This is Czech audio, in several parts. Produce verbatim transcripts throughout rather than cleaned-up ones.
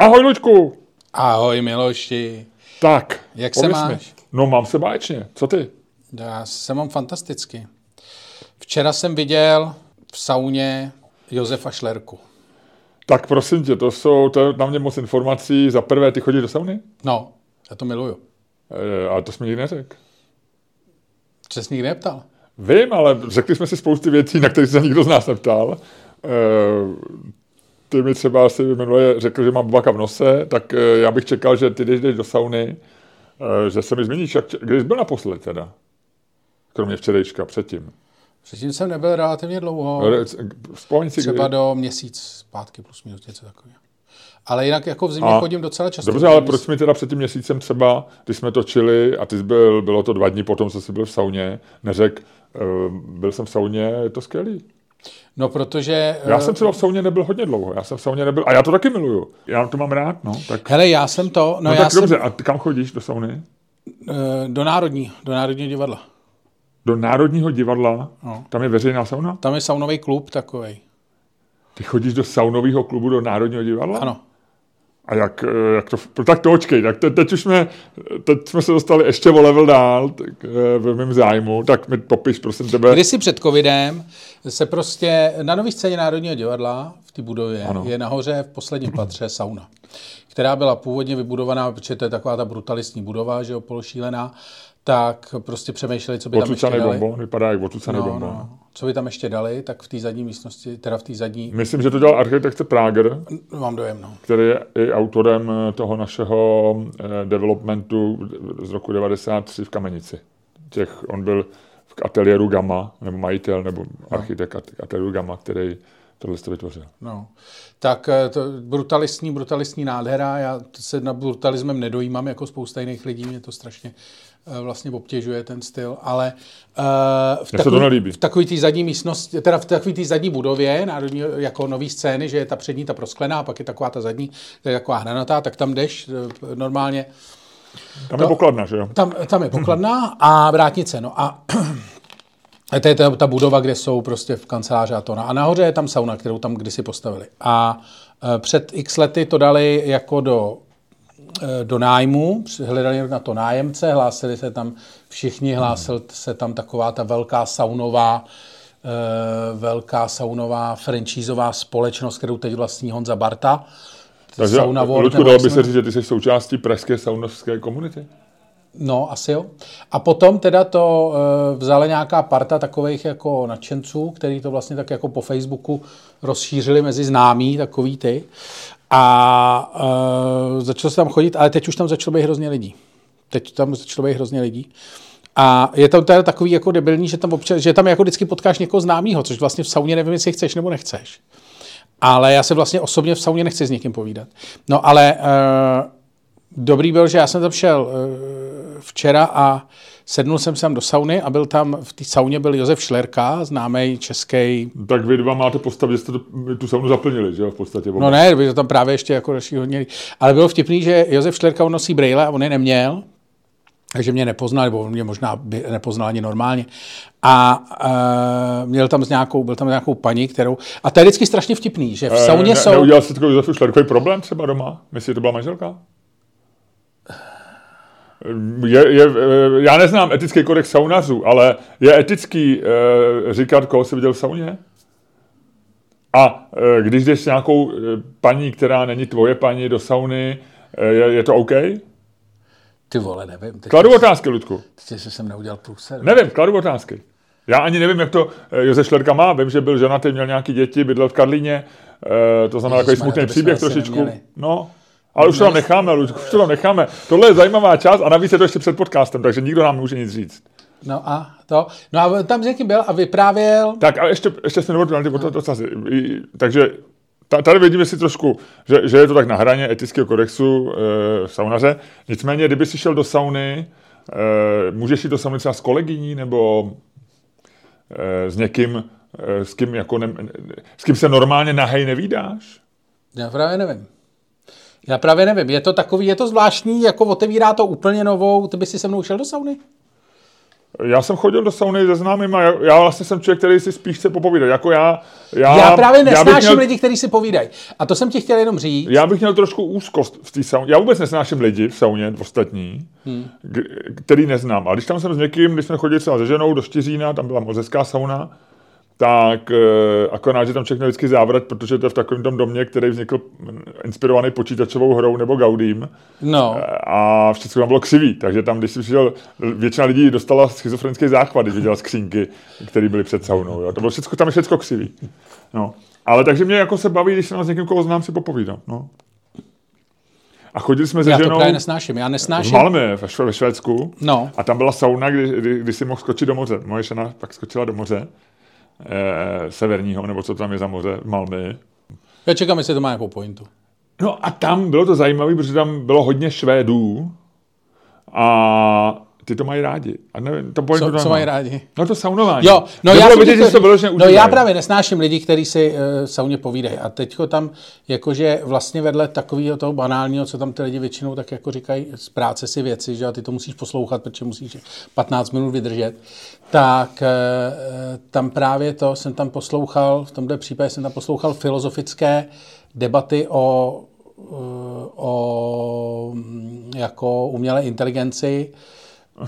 Ahoj, Luďku. Ahoj, Miloši. Tak, jak se máš? Mi. No, mám se báječně. Co ty? Já se mám fantasticky. Včera jsem viděl v sauně Josefa Šlerku. Tak prosím tě, to jsou to je na mě moc informací. Za prvé, ty chodíš do sauny? No, já to miluju. E, ale to jsi mi nikdy neřekl. Jsi se nikdy neptal. Vím, ale řekli jsme si spousty věcí, na které se nikdo z nás neptal. E, Ty mi třeba si minulé řekl, že mám bubaka v nose, tak já bych čekal, že ty jdeš, jdeš do sauny, že se mi změníš. Když jsi byl naposled teda? Kromě včerejška, předtím. Předtím jsem nebyl relativně dlouho. Vzpomeň si, třeba kdy... do měsíc zpátky plus minus, něco takového. Ale jinak jako v zimě a chodím docela často. Dobře, ale proč mi teda před tím měsícem třeba, když jsme točili a ty jsi byl, bylo to dva dny potom, co jsi byl v sauně, neřekl, byl jsem v sauně, je to skvělý. No, protože... Já jsem třeba v sauně nebyl hodně dlouho. Já jsem v sauně nebyl... A já to taky miluju. Já to mám rád, no. Tak... Hele, já jsem to... No, no já tak jsem... dobře. A ty kam chodíš do sauny? Do Národní. Do Národního divadla. Do Národního divadla? No. Tam je veřejná sauna? Tam je saunový klub takovej. Ty chodíš do saunového klubu do Národního divadla? Ano. A jak, jak to... Tak to očkej. Tak te, teď už jsme... Teď jsme se dostali ještě o level dál tak, v mém zájmu. Tak mi popiš, prosím tebe. Kdysi před covidem se prostě na nový scéně Národního divadla v té budově ano. je nahoře v posledním patře sauna, která byla původně vybudovaná, protože to je taková ta brutalistní budova, že jo, pološílená, tak prostě přemýšleli, co by tam ještě dali. Bombo, vypadá jak otucaný no, bombo. No. Co by tam ještě dali, tak v té zadní místnosti, teda v té zadní... Myslím, že to dělal architekt Prager, mám dojem, no. který je i autorem toho našeho developmentu z roku devadesát tři v Kamenici. Těch, on byl... v ateliéru Gama, nebo majitel, nebo architekt ateliéru Gama, který tohle to vytvořil. No, tak to brutalistní, brutalistní nádhera, já se nad brutalismem nedojímám, jako spousta jiných lidí, mě to strašně vlastně obtěžuje ten styl, ale uh, v, takový, v takový té zadní místnosti, teda v takový té zadní budově, národní, jako nový scény, že je ta přední, ta prosklená, a pak je taková ta zadní, je taková hranatá, tak tam jdeš normálně. Tam to, je pokladna, že jo? Tam, tam je pokladna a vrátnice, no a to je ta, ta budova, kde jsou prostě v kanceláři a to, no a nahoře je tam sauna, kterou tam kdysi postavili a e, před x lety to dali jako do, e, do nájmu, hledali na to nájemce, hlásili se tam všichni, hlásil se tam taková ta velká saunová, e, velká saunová franchízová společnost, kterou teď vlastní Honza Barta. Takže, Ludku, dalo by se říct, že ty jsi součástí pražské saunovské komunity? No, asi jo. A potom teda to e, vzala nějaká parta takových jako nadšenců, který to vlastně tak jako po Facebooku rozšířili mezi známí, takový ty. A e, začalo se tam chodit, ale teď už tam začalo být hrozně lidí. Teď tam začalo být hrozně lidí. A je tam teda takový jako debilní, že tam, občas, že tam jako vždycky potkáš někoho známýho, což vlastně v sauně nevím, jestli chceš nebo nechceš. Ale já se vlastně osobně v sauně nechci s někým povídat. No ale e, dobrý byl, že já jsem tam šel e, včera a sednul jsem se tam do sauny a byl tam, v té sauně byl Josef Šlerka, známý český. Tak vy dva máte postavu, že jste to, tu saunu zaplnili, že jo, v podstatě. Oba. No ne, by to tam právě ještě jako další hodně. Ale bylo vtipný, že Josef Šlerka, on nosí brejle a on je neměl. Takže mě nepoznal, nebo mě možná nepoznal ani normálně. A e, měl tam s nějakou, byl tam s nějakou paní, kterou... A to je vždycky strašně vtipný, že v sauně e, ne, jsou... Neudělal jsi takový Josefu Šlerkovi problém třeba doma? Myslíš, že to byla manželka? Je, je, já neznám etický kodex saunařů, ale je etický e, říkat, koho jsi viděl v sauně? A e, když jdeš s nějakou paní, která není tvoje paní, do sauny, e, je, je to OK? Ty vole, nevím. Teď kladu otázky, Ludku. Teď jsem neudělal průser. Nevím, kladu otázky. Já ani nevím, jak to Josef Šlerka má. Vím, že byl ženatý, měl nějaké děti, bydlel v Karlíně. E, to znamená takový smutný příběh trošičku. Neměli. No, ale už to tam necháme, Ludku, už to tam necháme. Tohle je zajímavá část a navíc je to ještě před podcastem, takže nikdo nám může nic říct. No a to, no a tam s někým byl a vyprávěl. Tak a ještě, ještě jsme nevodili na ty otázky. Takže... Tady vidíme si trošku, že, že je to tak na hraně etického kodexu e, saunaře. Nicméně, kdyby jsi šel do sauny, e, můžeš jít do sauny třeba s kolegyní nebo e, s někým, e, s, kým jako ne, s kým se normálně nahej nevídáš? Já právě nevím. Já právě nevím. Je to takový, je to zvláštní, jako otevírá to úplně novou, ty by si se mnou šel do sauny? Já jsem chodil do sauny se známými, já, já vlastně jsem člověk, který si spíš chce popovídat. Jako já, já, já právě nesnáším já měl, lidi, kteří si povídají. A to jsem ti chtěl jenom říct. Já bych měl trošku úzkost v té sauně. Já vůbec nesnáším lidi v sauně, ostatní, hmm. k- který neznám. A když tam jsem s někým, když jsme chodili třeba se ženou do Štiřína, tam byla moc hezká sauna, tak akorát, že tam člověk měl vždycky závrat, protože to je v takovém tom domě, který vznikl inspirovaný počítačovou hrou nebo Gaudím. No. A všechno tam bylo křivý, takže tam, když si přišel, většina lidí dostala schizofrenický záchvat, když viděla skřínky, které byly před saunou. Jo. To bylo všechno, tam je všechno křivý. No. Ale takže mě jako se baví, když se nás někým, koho znám, si popovídám. No. A chodili jsme se ženou... Já to právě nesnáším, já nesnáším. V Malmö, ve Švédsku. No. A tam byla sauna, kdy, kdy, kdy si mohl skočit do moře. Moje žena pak skočila do moře. Eh, severního, nebo co tam je za moře, v Malmö. Já čekám, jestli to máme po pointu. No a tam bylo to zajímavé, protože tam bylo hodně Švédů a ty to mají rádi. A nevím, to co, co mají rádi? No to saunování. Jo, no já, vidět, to, to bylo, no já právě nesnáším lidi, kteří si uh, sauně povídají. A teďko tam jakože vlastně vedle takového toho banálního, co tam ty lidi většinou tak jako říkají, z práce si věci, že a ty to musíš poslouchat, protože musíš patnáct minut vydržet, tak uh, tam právě to jsem tam poslouchal, v tomto případě jsem tam poslouchal filozofické debaty o, uh, o jako umělé inteligenci,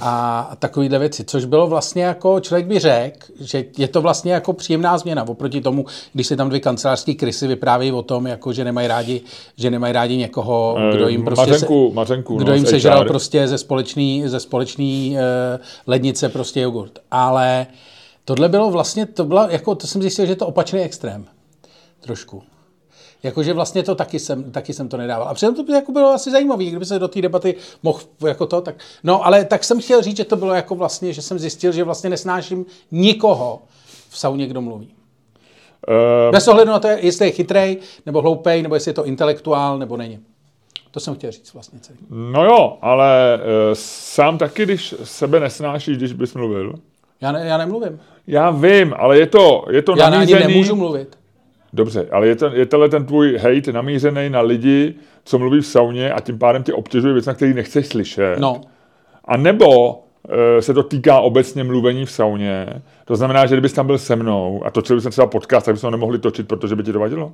a takovýhle věci, což bylo vlastně jako, člověk by řekl, že je to vlastně jako příjemná změna oproti tomu, když se tam dvě kancelářský krysy vyprávějí o tom, jako, že nemají rádi, že nemají rádi někoho, kdo jim prostě Mařenku, se, Mařenku, kdo no, jim sežral prostě ze společný, ze společný eh, lednice prostě jogurt. Ale tohle bylo vlastně, to bylo jako, to jsem zjistil, že je to opačný extrém. Trošku. Jakože vlastně to taky jsem, taky jsem to nedával. A přitom to by jako bylo asi zajímavé, kdyby se do té debaty mohl jako to, tak... No, ale tak jsem chtěl říct, že to bylo jako vlastně, že jsem zjistil, že vlastně nesnáším nikoho v sauně, kdo mluví. Uh, Bez ohledu na to, jestli je chytrej, nebo hloupej, nebo jestli je to intelektuál, nebo není. To jsem chtěl říct vlastně celý. No jo, ale uh, sám taky, když sebe nesnášíš, když bys mluvil. Já, ne, já nemluvím. Já vím, ale je to, je to já namířený... Já ani nemůžu mluvit. Dobře, ale je, ten, je tenhle ten tvůj hejt namířený na lidi, co mluví v sauně a tím pádem tě obtěžuje věc, na který nechceš slyšet. No. A nebo e, se to týká obecně mluvení v sauně. To znamená, že kdybys tam byl se mnou a točil bys třeba podcast, tak bychom ho nemohli točit, protože by ti to vadilo?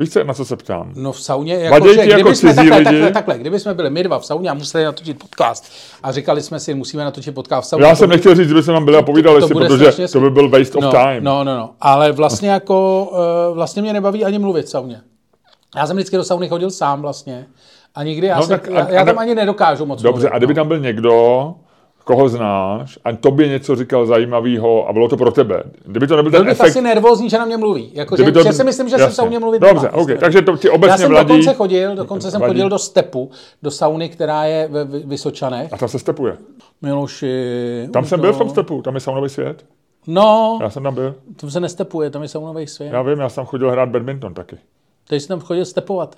Víš, na co se ptám? No v sauně, jako, že, jako jsme takhle, takhle, takhle, kdyby jsme byli my dva v sauně a museli natočit podcast a říkali jsme si, musíme natočit podcast v sauně. Já jsem nechtěl říct, že by se nám byli a povídali si, protože to by byl waste no, of time. No, no, no, ale vlastně jako, vlastně mě nebaví ani mluvit v sauně. Já jsem vždycky do sauny chodil sám vlastně a nikdy, já, no, jsem, tak, já, já tam ani nedokážu moc dobře, mluvit. Dobře, a kdyby no. tam byl někdo... koho znáš, a tobě něco říkal zajímavého a bylo to pro tebe. Kdyby to nebyl ten efekt... Byl bych asi nervózní, že na mě mluví. Jako, že, to... že si myslím, že jasně. jsem se o mě mluvit Dobře, okay. Takže to ti obecně vladí. Já jsem vladí... dokonce chodil, dokonce jsem chodil do stepu, do sauny, která je ve Vysočanech. A tam se stepuje. Miloši... Tam jsem to... byl v tom stepu, tam je saunový svět. No. Já jsem tam byl. Tam se nestepuje, tam je saunový svět. Já vím, já jsem chodil hrát badminton taky. Teď jsem tam chodil stepovat.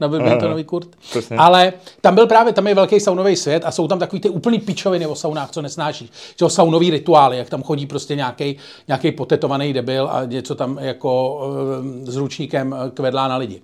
Na badmintonový kurt. Přesně. Ale tam byl právě, tam je velký saunový svět a jsou tam takový ty úplný pičoviny o saunách, co nesnášíš. Že o saunový rituály, jak tam chodí prostě nějaký nějaký potetovaný debil a něco tam jako e, s ručníkem kvedlá na lidi.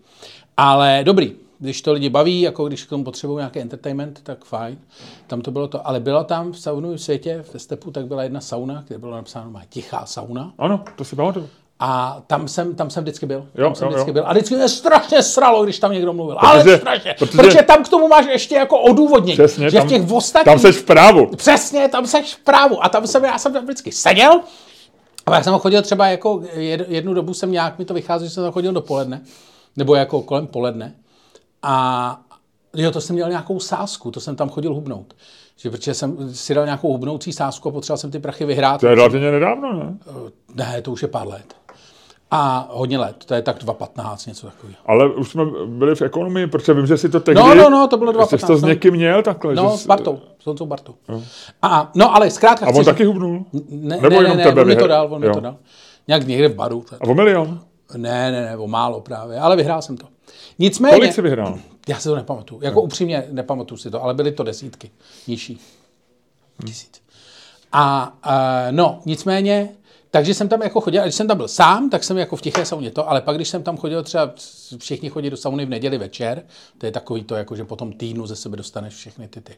Ale dobrý, když to lidi baví, jako když k tomu potřebují nějaký entertainment, tak fajn. Tam to bylo to, ale byla tam v saunovém světě, v stepu, tak byla jedna sauna, kde bylo napsáno tichá sauna. Ano, to si pamatuju. A tam jsem, tam jsem vždycky byl. Jo, tam jsem jo, vždycky jo. byl. A vždycky mě strašně sralo, když tam někdo mluvil. Protože, ale strašně. Protože, protože tam k tomu máš ještě jako odůvodnění. Přesně, že tam, v těch ostatních... Tam seš v právu. Přesně, tam seš v právu. A tam jsem, já jsem tam vždycky seděl. A já jsem chodil třeba jako jednu dobu jsem nějak, mi to vychází, že jsem tam chodil dopoledne. Nebo jako kolem poledne. A jo, to jsem měl nějakou sázku, to jsem tam chodil hubnout. Že, protože jsem si dal nějakou hubnoucí sázku a potřeboval jsem ty prachy vyhrát. To je relativně nedávno, ne? Ne, to už je pár let. A hodně let, to je tak dva patnáct, něco takového. Ale už jsme byli v ekonomii, protože vím, že si to tehdy... No, no, no, to bylo dva patnáct. Jsi to s někým měl takhle? No, s Bartou, s Honzou Bartou. No. A, no, ale zkrátka... A on taky hubnul? Ne, Nebo ne, ne, ne, on mi to dal, on mi to dal. Nějak někde v baru. A o milion? Ne, ne, ne, o málo právě, ale vyhrál jsem to. Nicméně... Kolik jsi vyhrál? Já si to nepamatuju, jako no. upřímně nepamatuju si to, ale byly to desítky, nižší. Tisíc. A, a no, nicméně... Takže jsem tam jako chodil, a když jsem tam byl sám, tak jsem jako v tiché sauně to, ale pak když jsem tam chodil, třeba všichni chodí do sauny v neděli večer, to je takový to, jako že po tom týdnu ze sebe dostaneš všechny ty ty,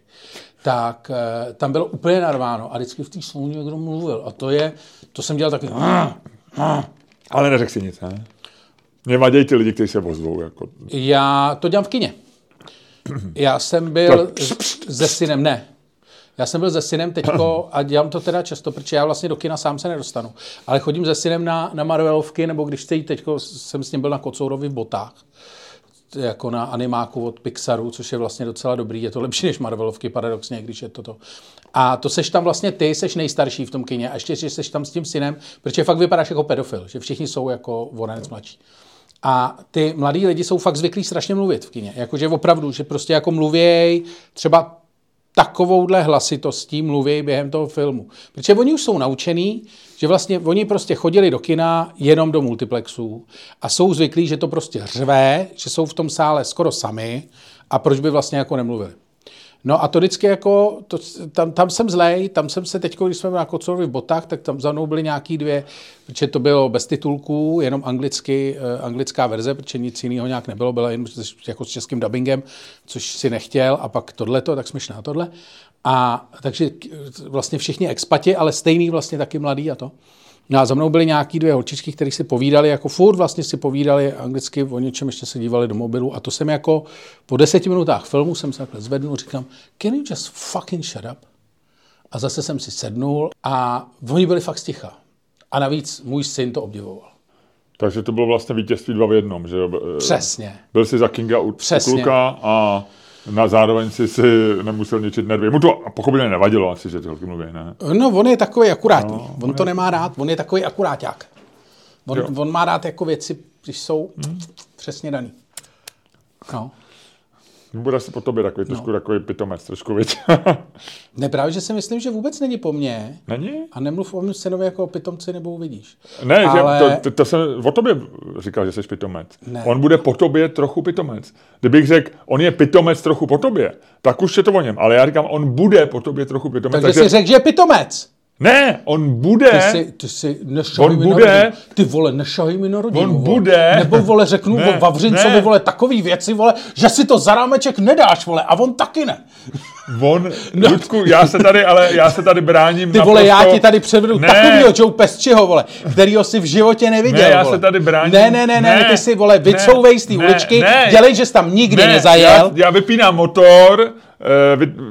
tak tam bylo úplně narváno a vždycky v té sauně někdo mluvil a to je, to jsem dělal takový... Ale neřekl si nic, ne? Mě vadějí ti lidi, kteří se ozvou. Jako... Já to dělám v kině. Já jsem byl se synem, ne. Já jsem byl se synem teďko a dělám to teda často, protože já vlastně do kina sám se nedostanu. Ale chodím se synem na, na Marvelovky, nebo když jste jí teďko, jsem s ním byl na Kocourovi v botách. Jako na animáku od Pixaru, což je vlastně docela dobrý. Je to lepší než Marvelovky, paradoxně, když je toto. A to seš tam vlastně ty, seš nejstarší v tom kině. A ještě, že seš tam s tím synem, protože fakt vypadáš jako pedofil, že všichni jsou jako voranec mladší. A ty mladí lidi jsou fakt zvyklí strašně mluvit v kině. Jakože opravdu, že prostě jako mluvěj třeba takovouhle hlasitostí mluví během toho filmu. Protože oni už jsou naučený, že vlastně oni prostě chodili do kina jenom do multiplexů a jsou zvyklí, že to prostě řve, že jsou v tom sále skoro sami a proč by vlastně jako nemluvili. No a to vždycky jako, to, tam, tam jsem zlej, tam jsem se teď, když jsme na Kocorovi v botách, tak tam za mnou byly nějaký dvě, protože to bylo bez titulků, jenom anglicky, eh, anglická verze, protože nic jiného nějak nebylo, byla jen jako s českým dubbingem, což si nechtěl a pak tohleto, tak jsme šli na tohle. A takže vlastně všichni expati, ale stejný vlastně taky mladý a to. No a za mnou byly nějaký dvě holčičky, kterých si povídali, jako furt vlastně si povídali anglicky, o něčem ještě se dívali do mobilu a to jsem jako po deseti minutách filmu jsem se takhle zvednul, říkám, can you just fucking shut up? A zase jsem si sednul a oni byli fakt sticha. A navíc můj syn to obdivoval. Takže to bylo vlastně vítězství dva v jednom, že jo? Přesně. Byl si za Kinga u, u kluka a... Na zároveň si, si nemusel ničit nervy. Mu to pochopitelně nevadilo asi, že ty holky mluví, ne? No, on je takový akurátní. No, on, on to je... nemá rád, on je takový akuráťák. On, on má rád jako věci, když jsou hmm. přesně daný. No. Bude asi po tobě takový, trošku no. takový pitomec, trošku věc. Ne, právě, že si myslím, že vůbec není po mně. Není? A nemluv o mém synovi jako o pitomci, nebo uvidíš. Ne, ale... že, to, to, to jsem o tobě říkal, že jsi pitomec. Ne. On bude po tobě trochu pitomec. Kdybych řekl, on je pitomec trochu po tobě, tak už je to o něm. Ale já říkám, on bude po tobě trochu pitomec. Takže, takže... jsi řekl, že je pitomec. Ne, on bude. Ty si, ty si nešahej mi bude, na rodinu. Ty vole, nešahej mi na rodinu. On vole. bude. Nebo vole, řeknu ne, o Vavřincovi, ne. vole, takový věci, vole, že si to za rámeček nedáš, vole, a on taky ne. On, no. Ludku, já se tady, ale já se tady bráním Ty naprosto... vole, já ti tady předvedu takovýho Joe Pesciho, vole, kterýho si v životě neviděl, ne, já vole. se tady bráním. Ne, ne, ne, ne, ty si, vole, vycouvej z té uličky, ne, dělej, že jsi tam nikdy ne, nezajel. Já, já vypínám motor,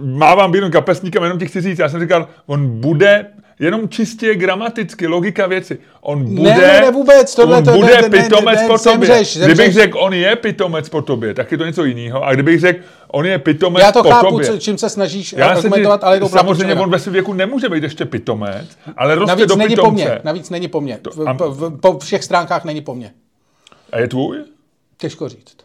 mávám bílým kapesníkem, jenom ti chci říct, já jsem říkal, on bude jenom čistě gramaticky, logika věci. On bude, ne, ne, vůbec, tohle, on tohle, bude ne, pitomec ne, ne, po tobě. Zemřeš, zemřeš. Kdybych řekl, on je pitomec po tobě, tak je to něco jiného. A kdybych řekl, on je pitomec po tobě. Já to chápu, co, čím se snažíš argumentovat, ale je to samozřejmě pravděpodobně. On ve svém věku nemůže být ještě pitomec, ale roste navíc do není pitomce. Po mně, navíc není po mně. To, v, am... v, po všech stránkách není po mně. A je tvůj? Těžko říct.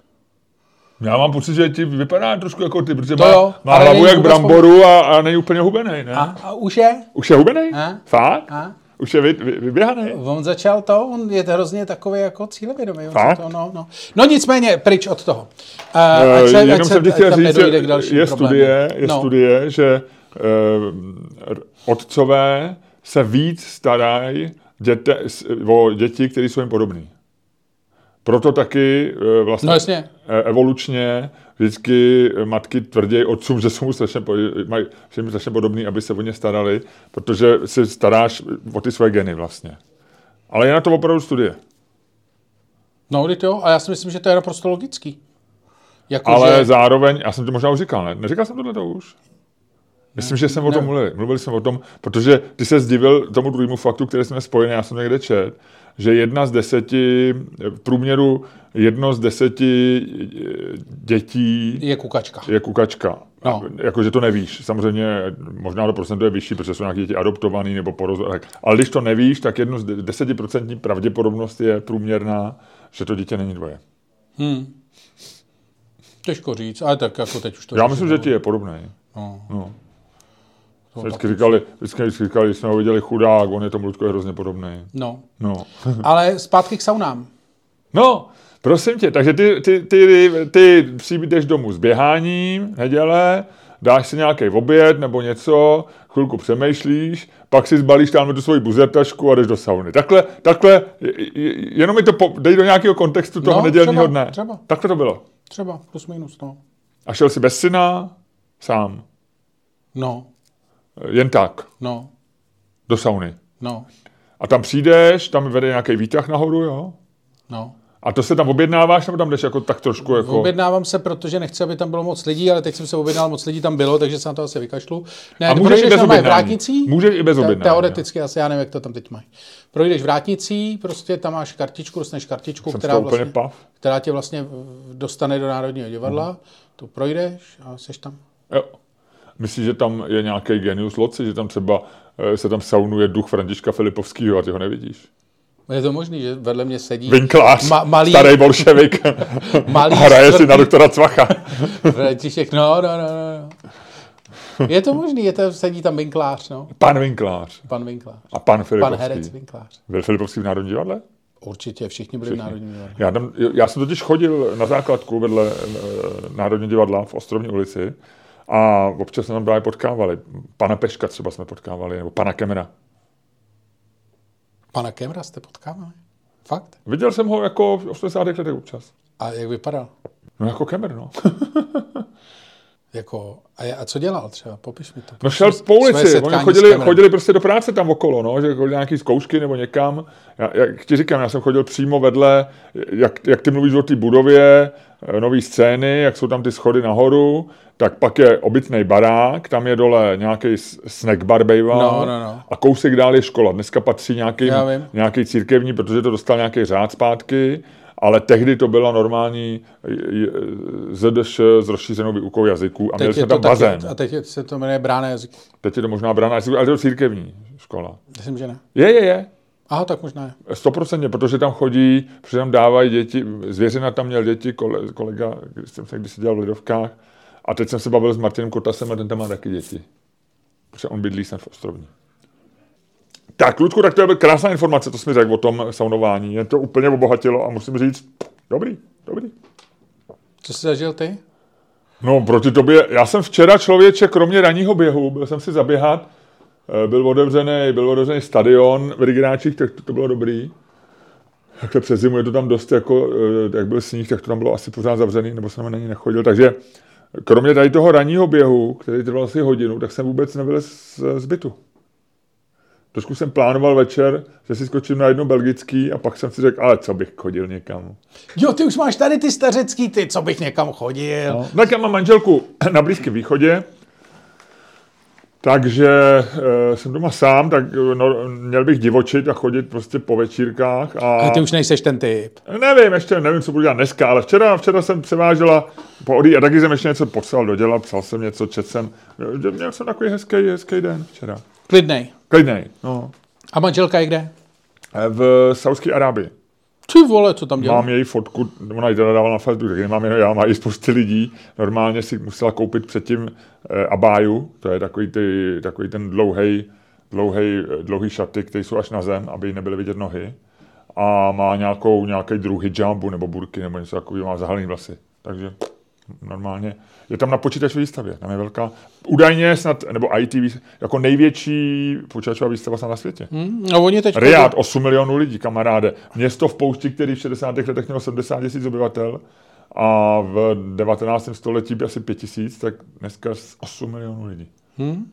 Já mám pocit, že ti vypadá trošku jako ty, protože má, jo, má hlavu jak bramboru a, a není úplně hubenej, ne? A, a už je? Už je hubenej? A? Fakt? A? Už je vy, vy, vyběhanej? On začal to, on je hrozně takový jako cílevědomý. Fakt? To, no, no. no nicméně, pryč od toho. A, uh, ať se, jenom ať jsem ti chtěl říct, že je, studie, je no. studie, že uh, otcové se víc starají děte, o děti, které jsou jim podobný. Proto taky vlastně no, evolučně vždycky matky tvrději otcům, že jsou strašně, mají všem strašně podobný, aby se o ně starali, protože si staráš o ty své geny vlastně. Ale je na to opravdu studie. No, jo, a já si myslím, že to je naprosto logický. Jako, ale že... zároveň, já jsem to možná už říkal, ne? Neříkal jsem tohle to už? Myslím, že jsem o tom mluvil. Mluvil jsem o tom, protože ty se zdivil tomu druhému faktu, který jsme spojený, já jsem někde čet, že jedna z deseti, v průměru jedno z deseti dětí je kukačka. Je kukačka. No. Jakože to nevíš. Samozřejmě možná to procento je vyšší, protože jsou nějaké děti adoptované nebo porozumí. Ale když to nevíš, tak jedno z desetiprocentní pravděpodobnost je průměrná, že to dítě není dvoje. Hmm. Těžko říct, ale tak jako teď už to... Já myslím, že ti je podobné. No. no. Vždycky říkali, vždycky říkali, když jsme ho viděli chudák, on je tomu Ludku hrozně podobný. No. no. Ale zpátky k saunám. No, prosím tě, takže ty, ty, ty, ty, ty přijdeš domů s běháním, neděle, dáš si nějaký oběd nebo něco, chvilku přemýšlíš, pak si zbalíš tam tu svoji buzertašku a jdeš do sauny. Takhle, takhle, jenom mi to po, dej do nějakého kontextu toho no, nedělního dne. Třeba. Takhle to bylo. Třeba, plus minus, no. A šel jsi bez syna, sám. No. Jen tak. No. Do sauny. No. A tam přijdeš, tam vede nějaký výtah nahoru, jo? No. A to se tam objednáváš, nebo tam jdeš jako tak trošku jako... Objednávám se, protože nechci, aby tam bylo moc lidí, ale teď jsem se objednal, moc lidí tam bylo, takže se na to asi vykašlu. Ne, a můžeš i bez objednání. Můžeš i bez objednání. Teoreticky asi, já nevím, jak to tam teď mají. Projdeš vrátnicí, prostě tam máš kartičku, dostaneš kartičku, která, vlastně, která tě vlastně dostane do Národního divadla, hmm. to projdeš a seš tam. Jo. Myslíš, že tam je nějaký genius loci, že tam třeba se tam saunuje duch Františka Filipovského a ty ho nevidíš? Je to možný, že vedle mě sedí... Vinklář, ma- malý, starý bolševik malý a hraje čtvrtý. Si na doktora Cvacha. František, no, no, no, no. Je to možný, je to, sedí tam Vinklář, no. Pan Vinklář. Pan Vinklář. A pan Filipovský. Pan herec Vinklář. Byl Filipovský v Národním divadle? Určitě, všichni byli všichni. v Národním divadle. Já, tam, já jsem totiž chodil na základku vedle Národního divadla v Ostrovní ulici a občas jsme tam právě potkávali. Pana Peška třeba jsme potkávali, nebo pana Kemra. Pana Kemra jste potkávali? Fakt? Viděl jsem ho jako v osmdesátých letech občas. A jak vypadal? No jako Kemr, no. jako, a, je, a co dělal třeba? Popiš mi to. No šel po ulici, oni chodili, chodili prostě do práce tam okolo, no, že chodili nějaký zkoušky nebo někam. Já, jak ti říkám, já jsem chodil přímo vedle, jak, jak ty mluvíš o té budově, nový scény, jak jsou tam ty schody nahoru, tak pak je obytnej barák, tam je dole nějaký snack bar bejval no, no, no. a kousek dál je škola. Dneska patří nějaký církevní, protože to dostal nějaký řád zpátky, ale tehdy to byla normální Z D Š s rozšířenou výukou jazyků a měli jsme tam bazén. A teď se to jmenuje Brána jazyků. Teď je to možná Brána jazyků, ale to je církevní škola. Myslím, že ne. Je, je, je. Aha, tak možná je. sto procent, protože tam chodí, protože tam dávají děti, Zvěřina tam měl děti, kolega, kolega když jsem se kdysi dělal v Lidovkách, a teď jsem se bavil s Martinem Kotasem a ten tam má taky děti. Protože on bydlí snad v Ostrovní. Tak, Ludku, tak to je krásná informace, to jsi mi řekl o tom saunování. Je to úplně obohatilo a musím říct, dobrý, dobrý. Co jsi zažil ty? No, proti tobě, já jsem včera člověče, kromě ranního běhu, byl jsem si zaběhat, byl otevřený, byl otevřený stadion v Rigráčích, tak to, to bylo dobrý. Takhle přes zimu je to tam dost, jako, jak byl sníh, tak to tam bylo asi pořád zavřený, nebo jsem na ní nechodil, takže kromě tady toho ranního běhu, který trval asi hodinu, tak jsem vůbec nevylez z bytu. Trošku jsem plánoval večer, že si skočím na jedno belgický a pak jsem si řekl, ale co bych chodil někam. Jo, ty už máš tady ty stařecký, ty, co bych někam chodil. No. Tak já mám manželku na Blízkém východě, takže e, jsem doma sám, tak no, měl bych divočit a chodit prostě po večírkách. A, a ty už nejseš ten typ. Nevím, ještě nevím, co budu dělat dneska, ale včera, včera jsem převážela po odí a taky jsem ještě něco poslal, dodělal, psal jsem něco, četl jsem. Měl jsem takový hezký, hezký den včera. Klidnej. Klidnej, no. A manželka je kde? V Saudské Arábii. Ty vole, co tam dělá? Mám její fotku, ona ji teda dávala na Facebooku, tak nemám jenom já, má i spousty lidí. Normálně si musela koupit předtím eh, abáju, to je takový, ty, takový ten dlouhej, dlouhej, dlouhý šaty, které jsou až na zem, aby jí nebyly vidět nohy. A má nějakou, nějaký druh hijabu nebo burky nebo něco takového, má zahalený vlasy. Takže normálně. Je tam na počítačové výstavě, tam je velká, údajně snad, nebo I T V, jako největší počítačová výstava snad na světě. Hmm, no oni teď... Riad, osm milionů lidí, kamaráde. Město v poušti, který v šedesátých letech mělo sedmdesát tisíc obyvatel a v devatenáctém století asi pět tisíc, tak dneska osm milionů lidí. Hmm.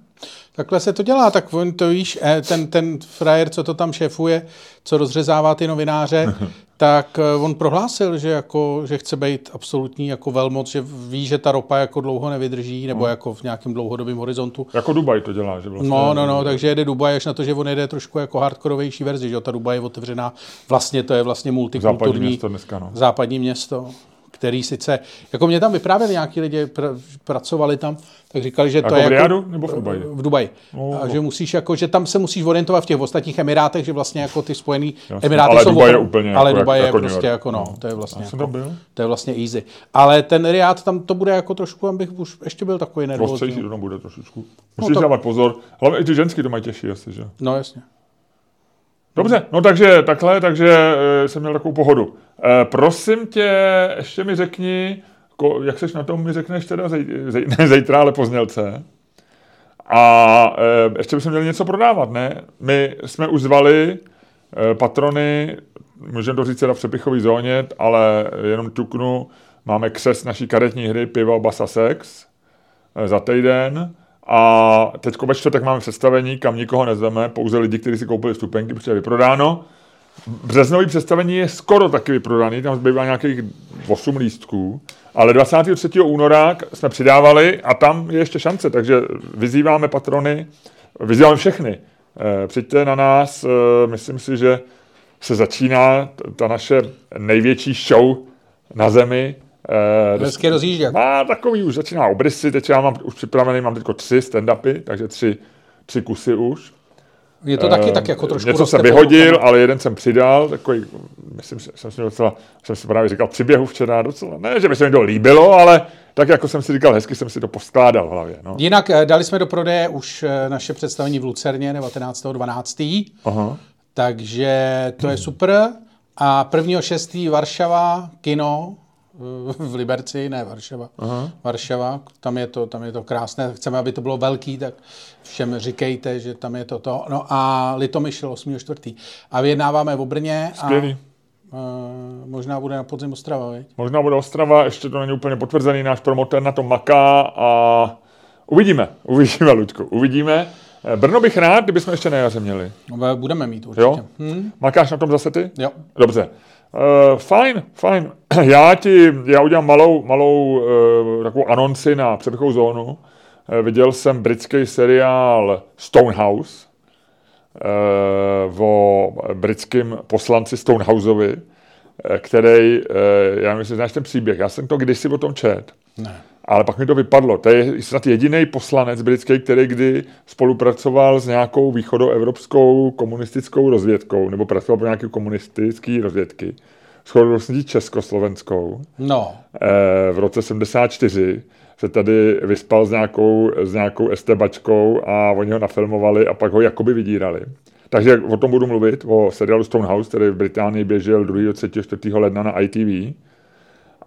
Takhle se to dělá, tak on to víš, ten, ten frajer, co to tam šéfuje, co rozřezává ty novináře, tak on prohlásil, že, jako, že chce být absolutní jako velmoc, že ví, že ta ropa jako dlouho nevydrží, nebo no. jako v nějakém dlouhodobém horizontu. Jako Dubaj to dělá, že vlastně. No, no, no, takže jede Dubaj až na to, že on jede trošku jako hardkorovější verzi, že ta Dubaj je otevřená, vlastně to je vlastně multikulturní západní město, dneska, no. západní město. Který sice, jako mě tam vyprávěli nějaký lidi, pr- pracovali tam, tak říkali, že to jako je v Riádu, jako... nebo v Dubaji? V Dubaji. No, a že, musíš jako, že tam se musíš orientovat v těch ostatních Emirátech, že vlastně jako ty spojený jasný, Emiráty ale jsou... Dubaj opravdu, úplně ale jako Dubaj je úplně... Ale Dubaj je prostě jako no, no, to je vlastně jako, to je vlastně easy. Ale ten Riád tam to bude jako trošku, abych už ještě byl takový nervózní. Prostřejší to tam bude trošičku. Musíš no, to... dávat pozor. Hlavně i ty ženský to mají těžší asi, že? No jasně. Dobře, no takže takhle, takže jsem měl takovou pohodu. E, prosím tě, ještě mi řekni, ko, jak seš na tom, mi řekneš teda zej, zej, ne zejtra, ale poznělce. A e, ještě bychom měli něco prodávat, ne? My jsme už zvali e, patrony, můžeme to říct teda v přepichové zóně, ale jenom tuknu, máme křest naší karetní hry Pivo, Basa, Sex e, za týden. A teď ve čtvrtek máme představení, kam nikoho nezveme, pouze lidi, kteří si koupili vstupenky, protože je vyprodáno. Březnový představení je skoro taky vyprodaný, tam zbývá nějakých osm lístků, ale dvacátého třetího února jsme přidávali a tam je ještě šance, takže vyzýváme patrony, vyzýváme všechny. Přijďte na nás, myslím si, že se začíná ta naše největší show na zemi. Hezky rozjíždět. Má takový, už začíná obrysy, teď já mám už připravený, mám teď tři stand-upy, takže tři, tři kusy už. Je to taky tak jako trošku... Něco jsem vyhodil, tam. Ale jeden jsem přidal, takový, myslím, že jsem si docela, jsem si právě říkal příběhu včera docela, ne, že by se mi to líbilo, ale tak jako jsem si říkal, hezky jsem si to poskládal v hlavě. No. Jinak dali jsme do prodeje už naše představení v Lucerně devatenáctého dvanáctého Aha. Takže to je super. A prvního šestého Varšava, kino v Liberci, ne Varšava. Aha. Varšava, tam je to, tam je to krásné, chceme, aby to bylo velký, tak všem říkejte, že tam je to to. No a Litomyšl osmého čtvrtého A vyjednáváme v Obrně. Skvělý. A e, možná bude na podzim Ostrava, viď? Možná bude Ostrava, ještě to není úplně potvrzený, náš promotér na to maká a uvidíme, uvidíme, Luďku, uvidíme. Brno bych rád, kdybychom ještě na jaře měli. Budeme mít určitě. Jo? Hm? Makáš na tom zase ty? Jo. Dobře. Uh, fajn, fajn. Já ti, já udělám malou, malou uh, takovou anonci na přepichovou zónu. Uh, viděl jsem britský seriál Stonehouse uh, o britském poslanci Stonehouseovi, uh, který, uh, já myslím, znáš ten příběh. Já jsem to kdysi o tom čet, ne. Ale pak mi to vypadlo. To je snad jediný poslanec britský, který kdy spolupracoval s nějakou východoevropskou komunistickou rozvědkou, nebo pracoval pro nějaké komunistické rozvědky, shodou vlastně československou. No. E, v roce sedmdesát čtyři se tady vyspal s nějakou, s nějakou estebačkou a oni ho nafilmovali a pak ho jakoby vydírali. Takže o tom budu mluvit, o seriálu Stonehouse, který v Británii běžel druhého a třetího čtvrtého ledna na I T V.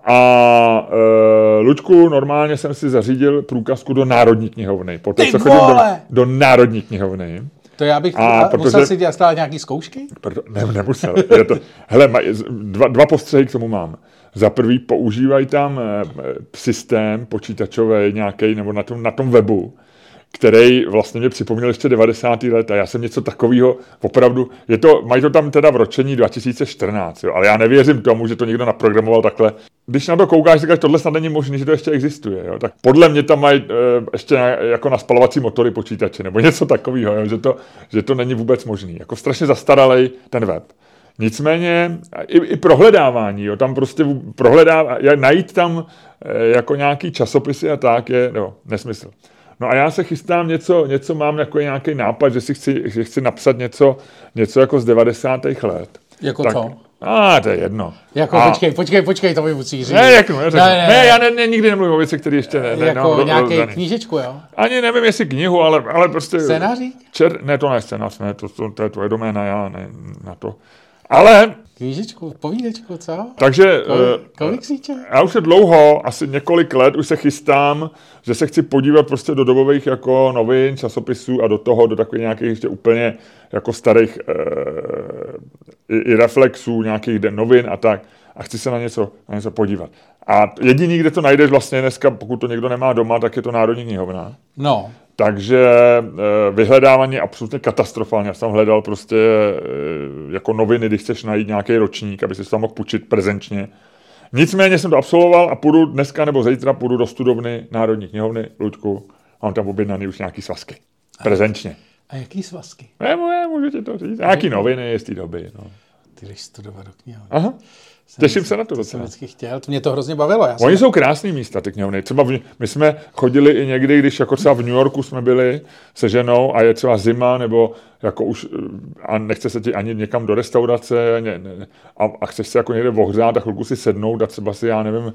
A e, Luďku, normálně jsem si zařídil průkazku do Národní knihovny. Poté se chodím do, do Národní knihovny. To já bych a protože, musel si dělat stále nějaký zkoušky? Proto, ne, nemusel. To, hele, dva, dva postřehy k tomu mám. Za prvý, používají tam systém počítačový nějaký, nebo na tom, na tom webu, který vlastně mě připomněl ještě devadesátá let a já jsem něco takového opravdu, je to, mají to tam teda v ročení dva tisíce čtrnáct, jo, ale já nevěřím tomu, že to někdo naprogramoval takhle. Když na to koukáš, říkáš, tohle snad není možný, že to ještě existuje, jo, tak podle mě tam mají e, ještě na, jako na spalovací motory počítače nebo něco takového, jo, že to, že to není vůbec možný, jako strašně zastaralej ten web. Nicméně i, i prohledávání, jo, tam prostě prohledává, najít tam e, jako nějaký časopisy a tak je, jo, nesmysl. No a já se chystám něco, něco mám jako nějaký nápad, že si chci, že chci napsat něco, něco jako z devadesátých let. Jako tak, co? A to je jedno. Jako a... počkej, počkej, počkej, to mi musíš říct. Ne, řeknu, ne, řeknu. Ne, ne, ne, já ne, ne, nikdy nemluvím o věci, které ještě ne. ne jako no, nějaký no, knížečku, jo? Ani nevím, jestli knihu, ale, ale prostě... Scénářík? Čer... Ne, to ne scénář, ne, to, to, to je tvoje doména, já ne, na to. Ale... Knížečku, povídečku, co? Takže... Komiksíček? Já už se dlouho, asi několik let, už se chystám, že se chci podívat prostě do dobových jako novin, časopisů a do toho, do takových nějakých ještě úplně jako starých e, i reflexů, nějakých novin a tak. A chci se na něco, na něco podívat. A jediný, kde to najdeš vlastně dneska, pokud to někdo nemá doma, tak je to Národní knihovna. No. Takže vyhledávání je absolutně katastrofální. Já jsem hledal prostě jako noviny, když chceš najít nějaký ročník, aby se tam mohl půjčit prezenčně. Nicméně jsem to absolvoval a půjdu dneska nebo zítra půjdu do studovny Národní knihovny, Luďku, a mám tam objednaný už nějaký svazky. Prezenčně. A jaký svazky? Ne, můžu ti to říct. Nějaký noviny je z té doby. No. Ty jdeš studovat do knihovny. Aha. Těším se na to docela. Jsem chtěl, mě to hrozně bavilo. Já Oni jsem... jsou krásný místa, ty knihovny. Třeba v, my jsme chodili i někdy, když jako třeba v New Yorku jsme byli se ženou a je třeba zima, nebo jako už a nechce se ti ani někam do restaurace ne, ne, a, a chceš se jako někde ohřát a chvilku si sednout a třeba si, já nevím,